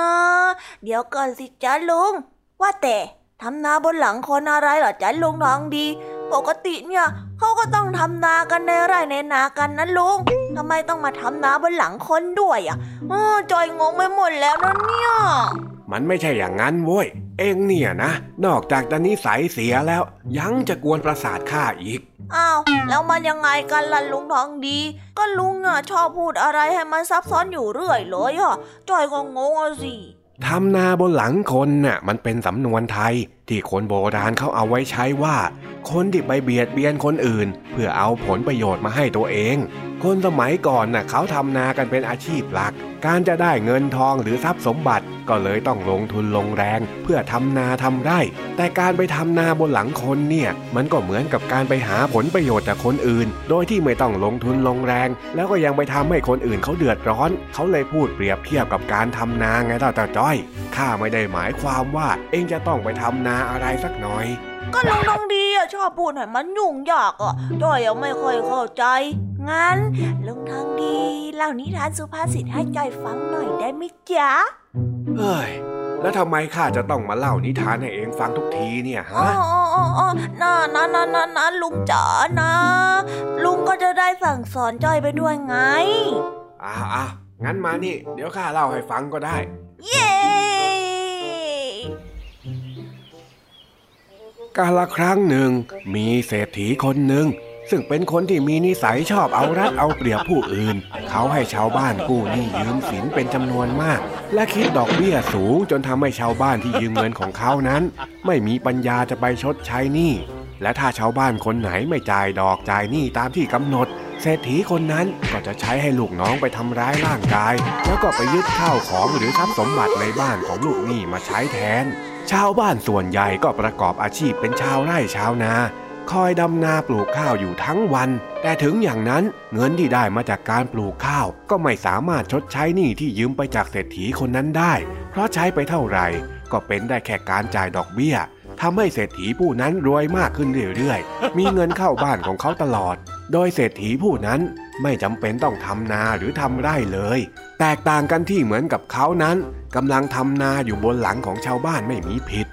เดี๋ยวก่อนสิจ๊ะลุงว่าแต่ทำนาบนหลังคนอะไรเหรอจ๊ะลุงทองดีปกติเนี่ยเขาก็ต้องทำนากันในไร่ในนากันนะลุงทำไมต้องมาทำนาบนหลังคนด้วยจอยงงไปหมดแล้วนะเนี่ยมันไม่ใช่อย่างนั้นเว้ยเองเนี่ยนะนอกจากจะนิสัยเสียแล้วยังจะกวนประสาทข้าอีกอ้าวแล้วมันยังไงกันล่ะลุงทองดีก็ลุงชอบพูดอะไรให้มันซับซ้อนอยู่เรื่อยเลยจอยก็งงสิทำนาบนหลังคนน่ะมันเป็นสำนวนไทยที่คนโบราณเขาเอาไว้ใช้ว่าคนที่ไปเบียดเบียนคนอื่นเพื่อเอาผลประโยชน์มาให้ตัวเองคนสมัยก่อนน่ะเขาทำนากันเป็นอาชีพหลักการจะได้เงินทองหรือทรัพย์สมบัติก็เลยต้องลงทุนลงแรงเพื่อทำนาทำไร่แต่การไปทำนาบนหลังคนเนี่ยมันก็เหมือนกับการไปหาผลประโยชน์จากคนอื่นโดยที่ไม่ต้องลงทุนลงแรงแล้วก็ยังไปทำให้คนอื่นเขาเดือดร้อนเขาเลยพูดเปรียบเทียบกับการทำนาไงเจ้าจ้อยข้าไม่ได้หมายความว่าเองจะต้องไปทำนาอะไรสักหน่อยก็ลุงทองดีชอบพูดให้มันยุ่งยากจ้อยไม่ค่อยเข้าใจงั้นลุงทองดีเล่านิทานสุภาษิตให้จ้อยฟังหน่อยได้ไหมจ๊ะเฮ้ย แล้วทำไมข้าจะต้องมาเล่านิทานให้เองฟังทุกทีเนี่ยฮะนะลุงจ๋านะลุงก็จะได้สั่งสอนจ้อยไปด้วยไงงั้นมานี่เดี๋ยวข้าเล่าให้ฟังก็ได้เย้กาลครั้งหนึ่งมีเศรษฐีคนหนึ่งซึ่งเป็นคนที่มีนิสัยชอบเอารัดเอาเปรียบผู้อื่นเขาให้ชาวบ้านกู้หนี้ยืมสินเป็นจำนวนมากและคิดดอกเบี้ยสูงจนทำให้ชาวบ้านที่ยืมเงินของเขานั้นไม่มีปัญญาจะไปชดใช้หนี้และถ้าชาวบ้านคนไหนไม่จ่ายดอกจ่ายหนี้ตามที่กำหนดเศรษฐีคนนั้นก็จะใช้ให้ลูกน้องไปทำร้ายร่างกายแล้วก็ไปยึดข้าวของหรือทรัพย์สมบัติในบ้านของลูกหนี้มาใช้แทนชาวบ้านส่วนใหญ่ก็ประกอบอาชีพเป็นชาวไร่ชาวนาคอยดำนาปลูกข้าวอยู่ทั้งวันแต่ถึงอย่างนั้นเงินที่ได้มาจากการปลูกข้าวก็ไม่สามารถชดใช้หนี้ที่ยืมไปจากเศรษฐีคนนั้นได้เพราะใช้ไปเท่าไหร่ก็เป็นได้แค่การจ่ายดอกเบี้ยทำให้เศรษฐีผู้นั้นรวยมากขึ้นเรื่อยๆมีเงินเข้าบ้านของเขาตลอดโดยเศรษฐีผู้นั้นไม่จำเป็นต้องทำนาหรือทำไร่เลยแตกต่างกันที่เหมือนกับเขานั้นกำลังทำนาอยู่บนหลังของชาวบ้านไม่มีผิด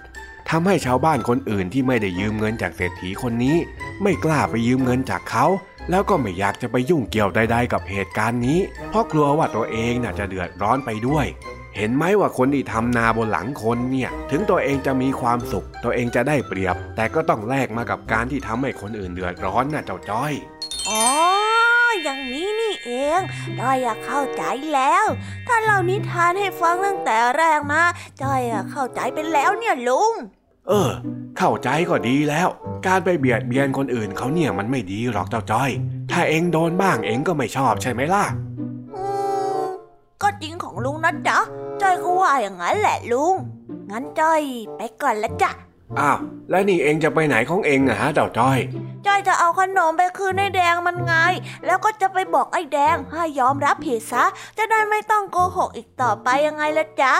ทำให้ชาวบ้านคนอื่นที่ไม่ได้ยืมเงินจากเศรษฐีคนนี้ไม่กล้าไปยืมเงินจากเขาแล้วก็ไม่อยากจะไปยุ่งเกี่ยวใดๆกับเหตุการณ์นี้เพราะกลัวว่าตัวเองน่ะจะเดือดร้อนไปด้วยเห็นไหมว่าคนที่ทำนาบนหลังคนเนี่ยถึงตัวเองจะมีความสุขตัวเองจะได้เปรียบแต่ก็ต้องแลกมากับการที่ทำให้คนอื่นเดือดร้อนน่ะเจ้าจ้อยอ๋ออย่างนี้นี่เองจ้อยเข้าใจแล้วถ้าเล่านิทานให้ฟังตั้งแต่แรกนะจ้อยเข้าใจไปแล้วเนี่ยลุงเข้าใจก็ดีแล้วการไปเบียดเบียนคนอื่นเขาเนี่ยมันไม่ดีหรอกเจ้าจ้อยถ้าเองโดนบ้างเองก็ไม่ชอบใช่ไหมล่ะก็จริงของลุงนะจ๊ะจ้อยก็ว่าอย่างนั้นแหละลุงงั้นจ้อยไปก่อนละจ้ะอ้าวแล้วนี่เองจะไปไหนของเองอะฮะเจ้าจ้อยจ้อยจะเอาขนมไปคืนไอ้แดงมันไงแล้วก็จะไปบอกไอ้แดงให้ยอมรับผิดซะจะได้ไม่ต้องโกหกอีกต่อไปยังไงละจ๊ะ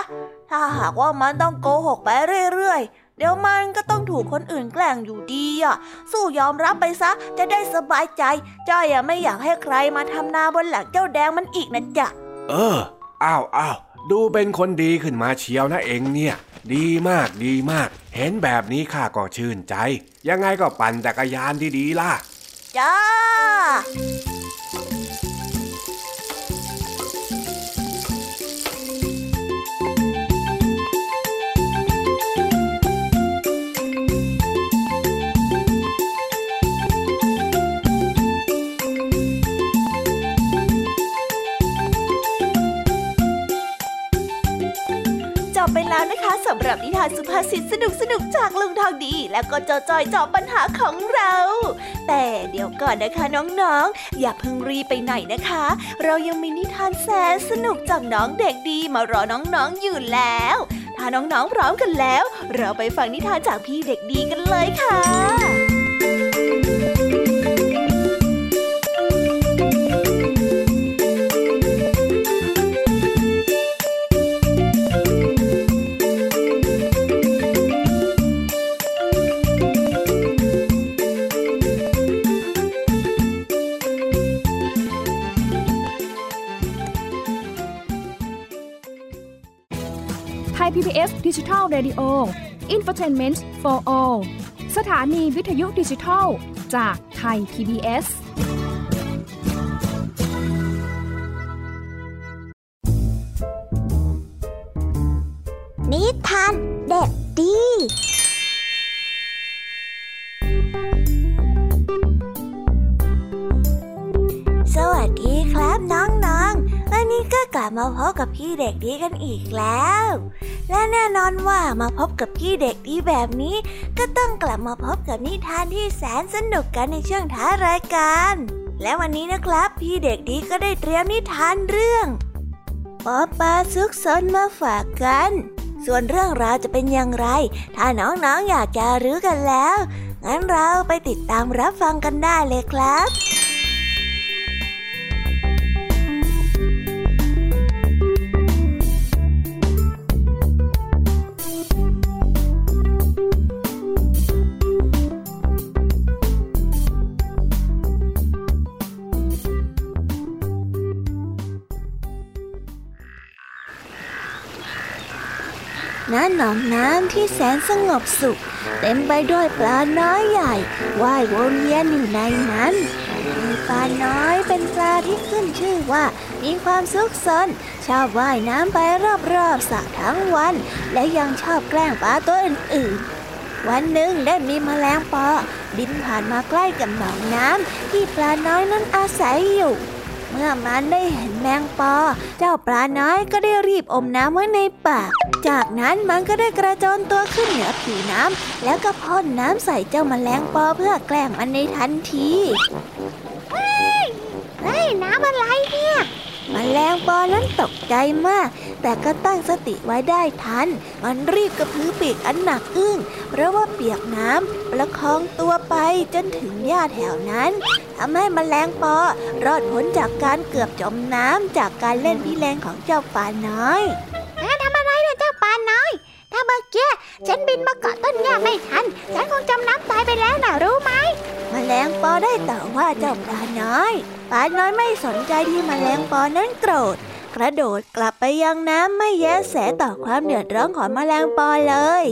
ถ้าหากว่ามันต้องโกหกไปเรื่อยๆเดี๋ยวมันก็ต้องถูกคนอื่นแกล้งอยู่ดีอะสู้ยอมรับไปซะจะได้สบายใจจ้อยไม่อยากให้ใครมาทำนาบนหลังเจ้าแดงมันอีกนะจ๊ะอ้าวดูเป็นคนดีขึ้นมาเชียวนะเองเนี่ยดีมากเห็นแบบนี้ข้าก็ชื่นใจยังไงก็ปั่นจักรยานที่ดีล่ะจ้าสำหรับนิทานสุภาษิตสนุกจากลุงทองดีและก็จ้อยจอบปัญหาของเราแต่เดี๋ยวก่อนนะคะน้องๆอย่าเพิ่งรีบไปไหนนะคะเรายังมีนิทานแสนสนุกจากน้องเด็กดีมารอน้องๆอยู่แล้วถ้าน้องๆพร้อมกันแล้วเราไปฟังนิทานจากพี่เด็กดีกันเลยค่ะPBS Digital Radio Infotainment for All สถานีวิทยุดิจิทัลจากไทย PBSนิทานเด็กดีสวัสดีครับน้องๆและนี่ก็กลับมาพบกับพี่เด็กดีกันอีกแล้วและแน่นอนว่ามาพบกับพี่เด็กดีแบบนี้ก็ต้องกลับมาพบกับนิทานที่แสนสนุกกันในช่วงท้ายรายการและวันนี้นะครับพี่เด็กดีก็ได้เตรียมนิทานเรื่องปอปลาซุกซนมาฝากกันส่วนเรื่องราวจะเป็นอย่างไรถ้าน้องๆอยากจะรู้กันแล้วงั้นเราไปติดตามรับฟังกันได้เลยครับ ณหนองน้ำที่แสนสงบสุขเต็มไปด้วยปลาน้อยใหญ่ว่ายวนเวียนอยู่ในนั้นมีปลาน้อยเป็นปลาที่ขึ้นชื่อว่ามีความซุกซนชอบว่ายน้ำไปรอบๆสระทั้งวันและยังชอบแกล้งปลาตัวอื่นๆวันหนึ่งได้มีแมลงปอบินผ่านมาใกล้กับหนองน้ำที่ปลาน้อยนั้นอาศัยอยู่เมื่อมันได้เห็นแมงปอเจ้าปลาน้อยก็ได้รีบอมน้ำไว้ในปากจากนั้นมันก็ได้กระโจนตัวขึ้นเหนือผิวน้ำแล้วก็พ่นน้ำใส่เจ้าแมลงปอเพื่อแกล้งมันในทันทีเฮ้ยน้ำอะไรเนี่ยแมลงปอนั้นตกใจมากแต่ก็ตั้งสติไว้ได้ทันมันรีบกระพือปีกอันหนักอึ้งเพราะว่าเปียกน้ำประคองตัวไปจนถึงหญ้าแถวนั้นทำให้แมลงปอรอดพ้นจากการเกือบจมน้ำจากการเล่นพิเรนของเจ้าปลาน้อยทำอะไรเนี่ยเจ้าปลาน้อยถ้าเมื่อกี้ฉันบินมาเกาะต้นหญ้าไม่ทันฉันคงจมน้ำตายไปแล้วนะรู้ไหมแมลงปอได้ต่อว่าเจ้าปลาน้อยปลาน้อยไม่สนใจที่แมลงปอนั้นโกรธกระโดดกลับไปยังน้ำไม่แยแสต่อความเดือดร้อนของแมลงปอเลย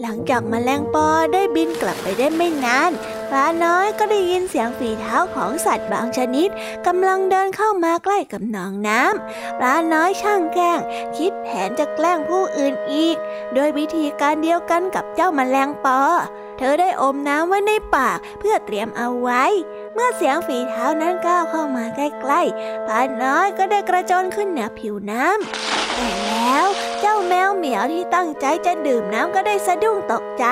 หลังจากแมลงปอได้บินกลับไปได้ไม่นานปลาน้อยก็ได้ยินเสียงฝีเท้าของสัตว์บางชนิดกำลังเดินเข้ามาใกล้กับหนองน้ำปลาน้อยช่างแกล้งคิดแผนจะแกล้งผู้อื่นอีกโดยวิธีการเดียวกันกับเจ้าแมลงปอเธอได้อมน้ำไว้ในปากเพื่อเตรียมเอาไว้เมื่อเสียงฝีเท้านั้นก้าวเข้ามาใกล้ๆปลาน้อยก็ได้กระโจนขึ้นเหนือผิวน้ำแต่แล้วเจ้าแมวเหมียวที่ตั้งใจจะดื่มน้ำก็ได้สะดุ้งตกใจ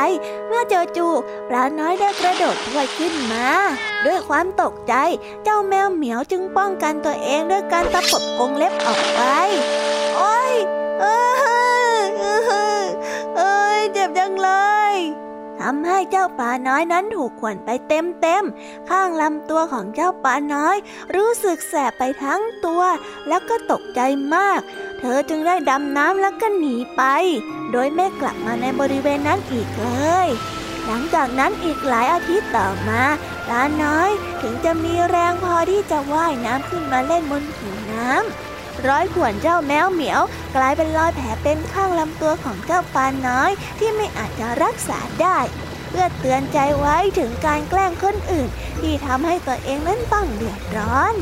เมื่อเจอจู่ปลาน้อยได้กระโดดพรวดขึ้นมาด้วยความตกใจเจ้าแมวเหมียวจึงป้องกันตัวเองด้วยการตะปบกรงเล็บออกไปโอ๊ยเจ็บจังเลยทำให้เจ้าปลาน้อยนั้นถูกข่วนไปเต็มข้างลำตัวของเจ้าปลาน้อยรู้สึกแสบไปทั้งตัวแล้วก็ตกใจมากเธอจึงได้ดำน้ำแล้วก็หนีไปโดยไม่กลับมาในบริเวณนั้นอีกเลยหลังจากนั้นอีกหลายอาทิตย์ต่อมาปลาน้อยถึงจะมีแรงพอที่จะว่ายน้ำขึ้นมาเล่นบนผิวน้ำร้อยข่วนเจ้าแมวเหมียวกลายเป็นรอยแผลเป็นข้างลำตัวของเจ้าปลาน้อยที่ไม่อาจจะรักษาได้เพื่อเตือนใจไว้ถึงการแกล้งคนอื่นที่ทำให้ตัวเองนั้นต้องเดือดร้อน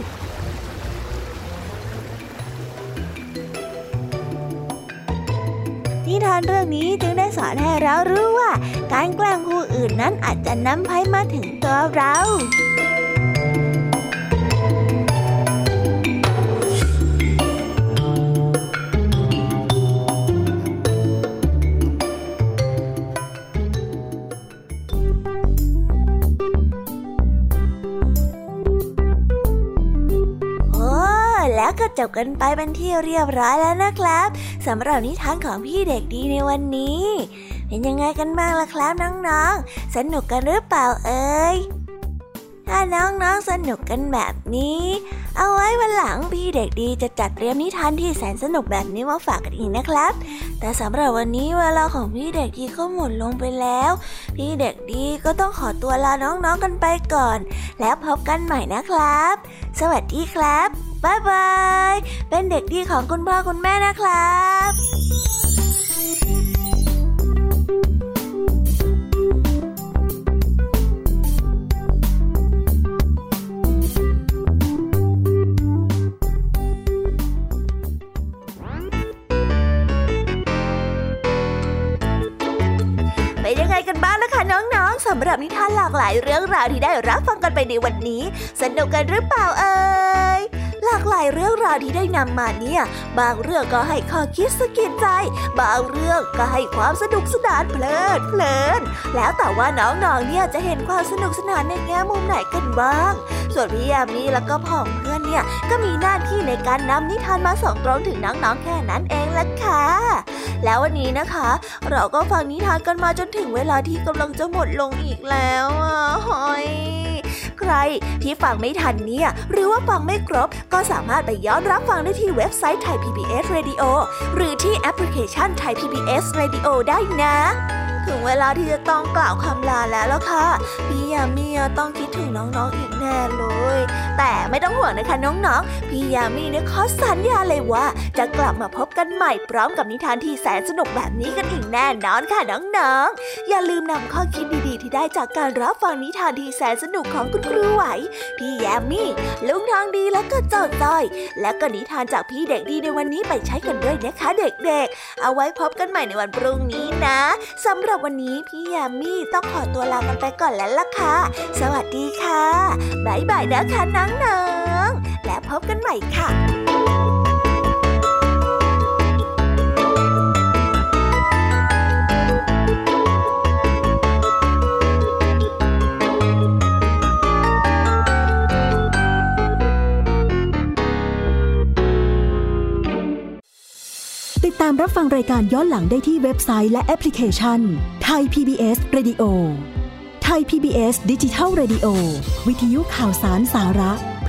นิทานเรื่องนี้จึงได้สอนให้เรารู้ว่าการแกล้งผู้อื่นนั้นอาจจะนำภัยมาถึงตัวเราก็จบกันไปเป็นที่เรียบร้อยแล้วนะครับสำหรับนิทานของพี่เด็กดีในวันนี้เป็นยังไงกันบ้างล่ะครับน้องๆสนุกกันหรือเปล่าเอ่ยถ้าน้องๆสนุกกันแบบนี้เอาไว้วันหลังพี่เด็กดีจะจัดเตรียมนิทานที่แสนสนุกแบบนี้มาฝากกันอีกนะครับแต่สำหรับวันนี้เวลาของพี่เด็กดีก็หมดลงไปแล้วพี่เด็กดีก็ต้องขอตัวลาน้องๆกันไปก่อนแล้วพบกันใหม่นะครับสวัสดีครับบ๊ายบายเป็นเด็กดีของคุณพ่อคุณแม่นะครับกันบ้างนะคะน้องๆสำหรับนิทานหลากหลายเรื่องราวที่ได้รับฟังกันไปในวันนี้สนุกกันหรือเปล่าเอ่ยหลากหลายเรื่องราวที่ได้นำมาเนี่ยบางเรื่องก็ให้ข้อคิดสะกิดใจบางเรื่องก็ให้ความสนุกสนานเพลินแล้วแต่ว่าน้องๆเนี่ยจะเห็นความสนุกสนานในแง่มุมไหนกันบ้างส่วนพี่ยามีแล้วก็พ่อเพื่อนเนี่ยก็มีหน้าที่ในการนำนิทานมาส่งตรงถึงน้องๆแค่นั้นเองล่ะค่ะแล้ววันนี้นะคะเราก็ฟังนิทานกันมาจนถึงเวลาที่กำลังจะหมดลงอีกแล้วหอยใครที่ฟังไม่ทันเนี่ยหรือว่าฟังไม่ครบก็สามารถไปย้อนรับฟังได้ที่เว็บไซต์ Thai PBS Radio หรือที่แอปพลิเคชัน Thai PBS Radio ได้นะถึงเวลาที่จะต้องกล่าวคำลาแล้วล่ะค่ะพี่ยามีต้องคิดถึงน้องๆอีกแน่เลยแต่ไม่ต้อง ต้องห่วงนะคะน้องๆพี่ยามีเนี่ยขอสัญญาเลยว่าจะกลับมาพบกันใหม่พร้อมกับนิทานที่แสนสนุกแบบนี้กันอีกแน่นอนค่ะน้องๆอย่าลืมนำข้อคิดดีๆที่ได้จากการรับฟังนิทานที่แสนสนุกของคุณครูไหวพี่ยามีลุงทองดีแล้วก็เจ้าจ้อยและก็นิทานจากพี่เด็กดีในวันนี้ไปใช้กันด้วยนะคะเด็กๆเอาไว้พบกันใหม่ในวันพรุ่งนี้นะสำหรับวันนี้พี่ยามีต้องขอตัวลากันไปก่อนแล้วล่ะค่ะสวัสดีค่ะบ๊ายบายนะคะน้องๆและพบกันใหม่ค่ะตามรับฟังรายการย้อนหลังได้ที่เว็บไซต์และแอปพลิเคชัน Thai PBS Radio Thai PBS Digital Radio วิทยุข่าวสารสาระเ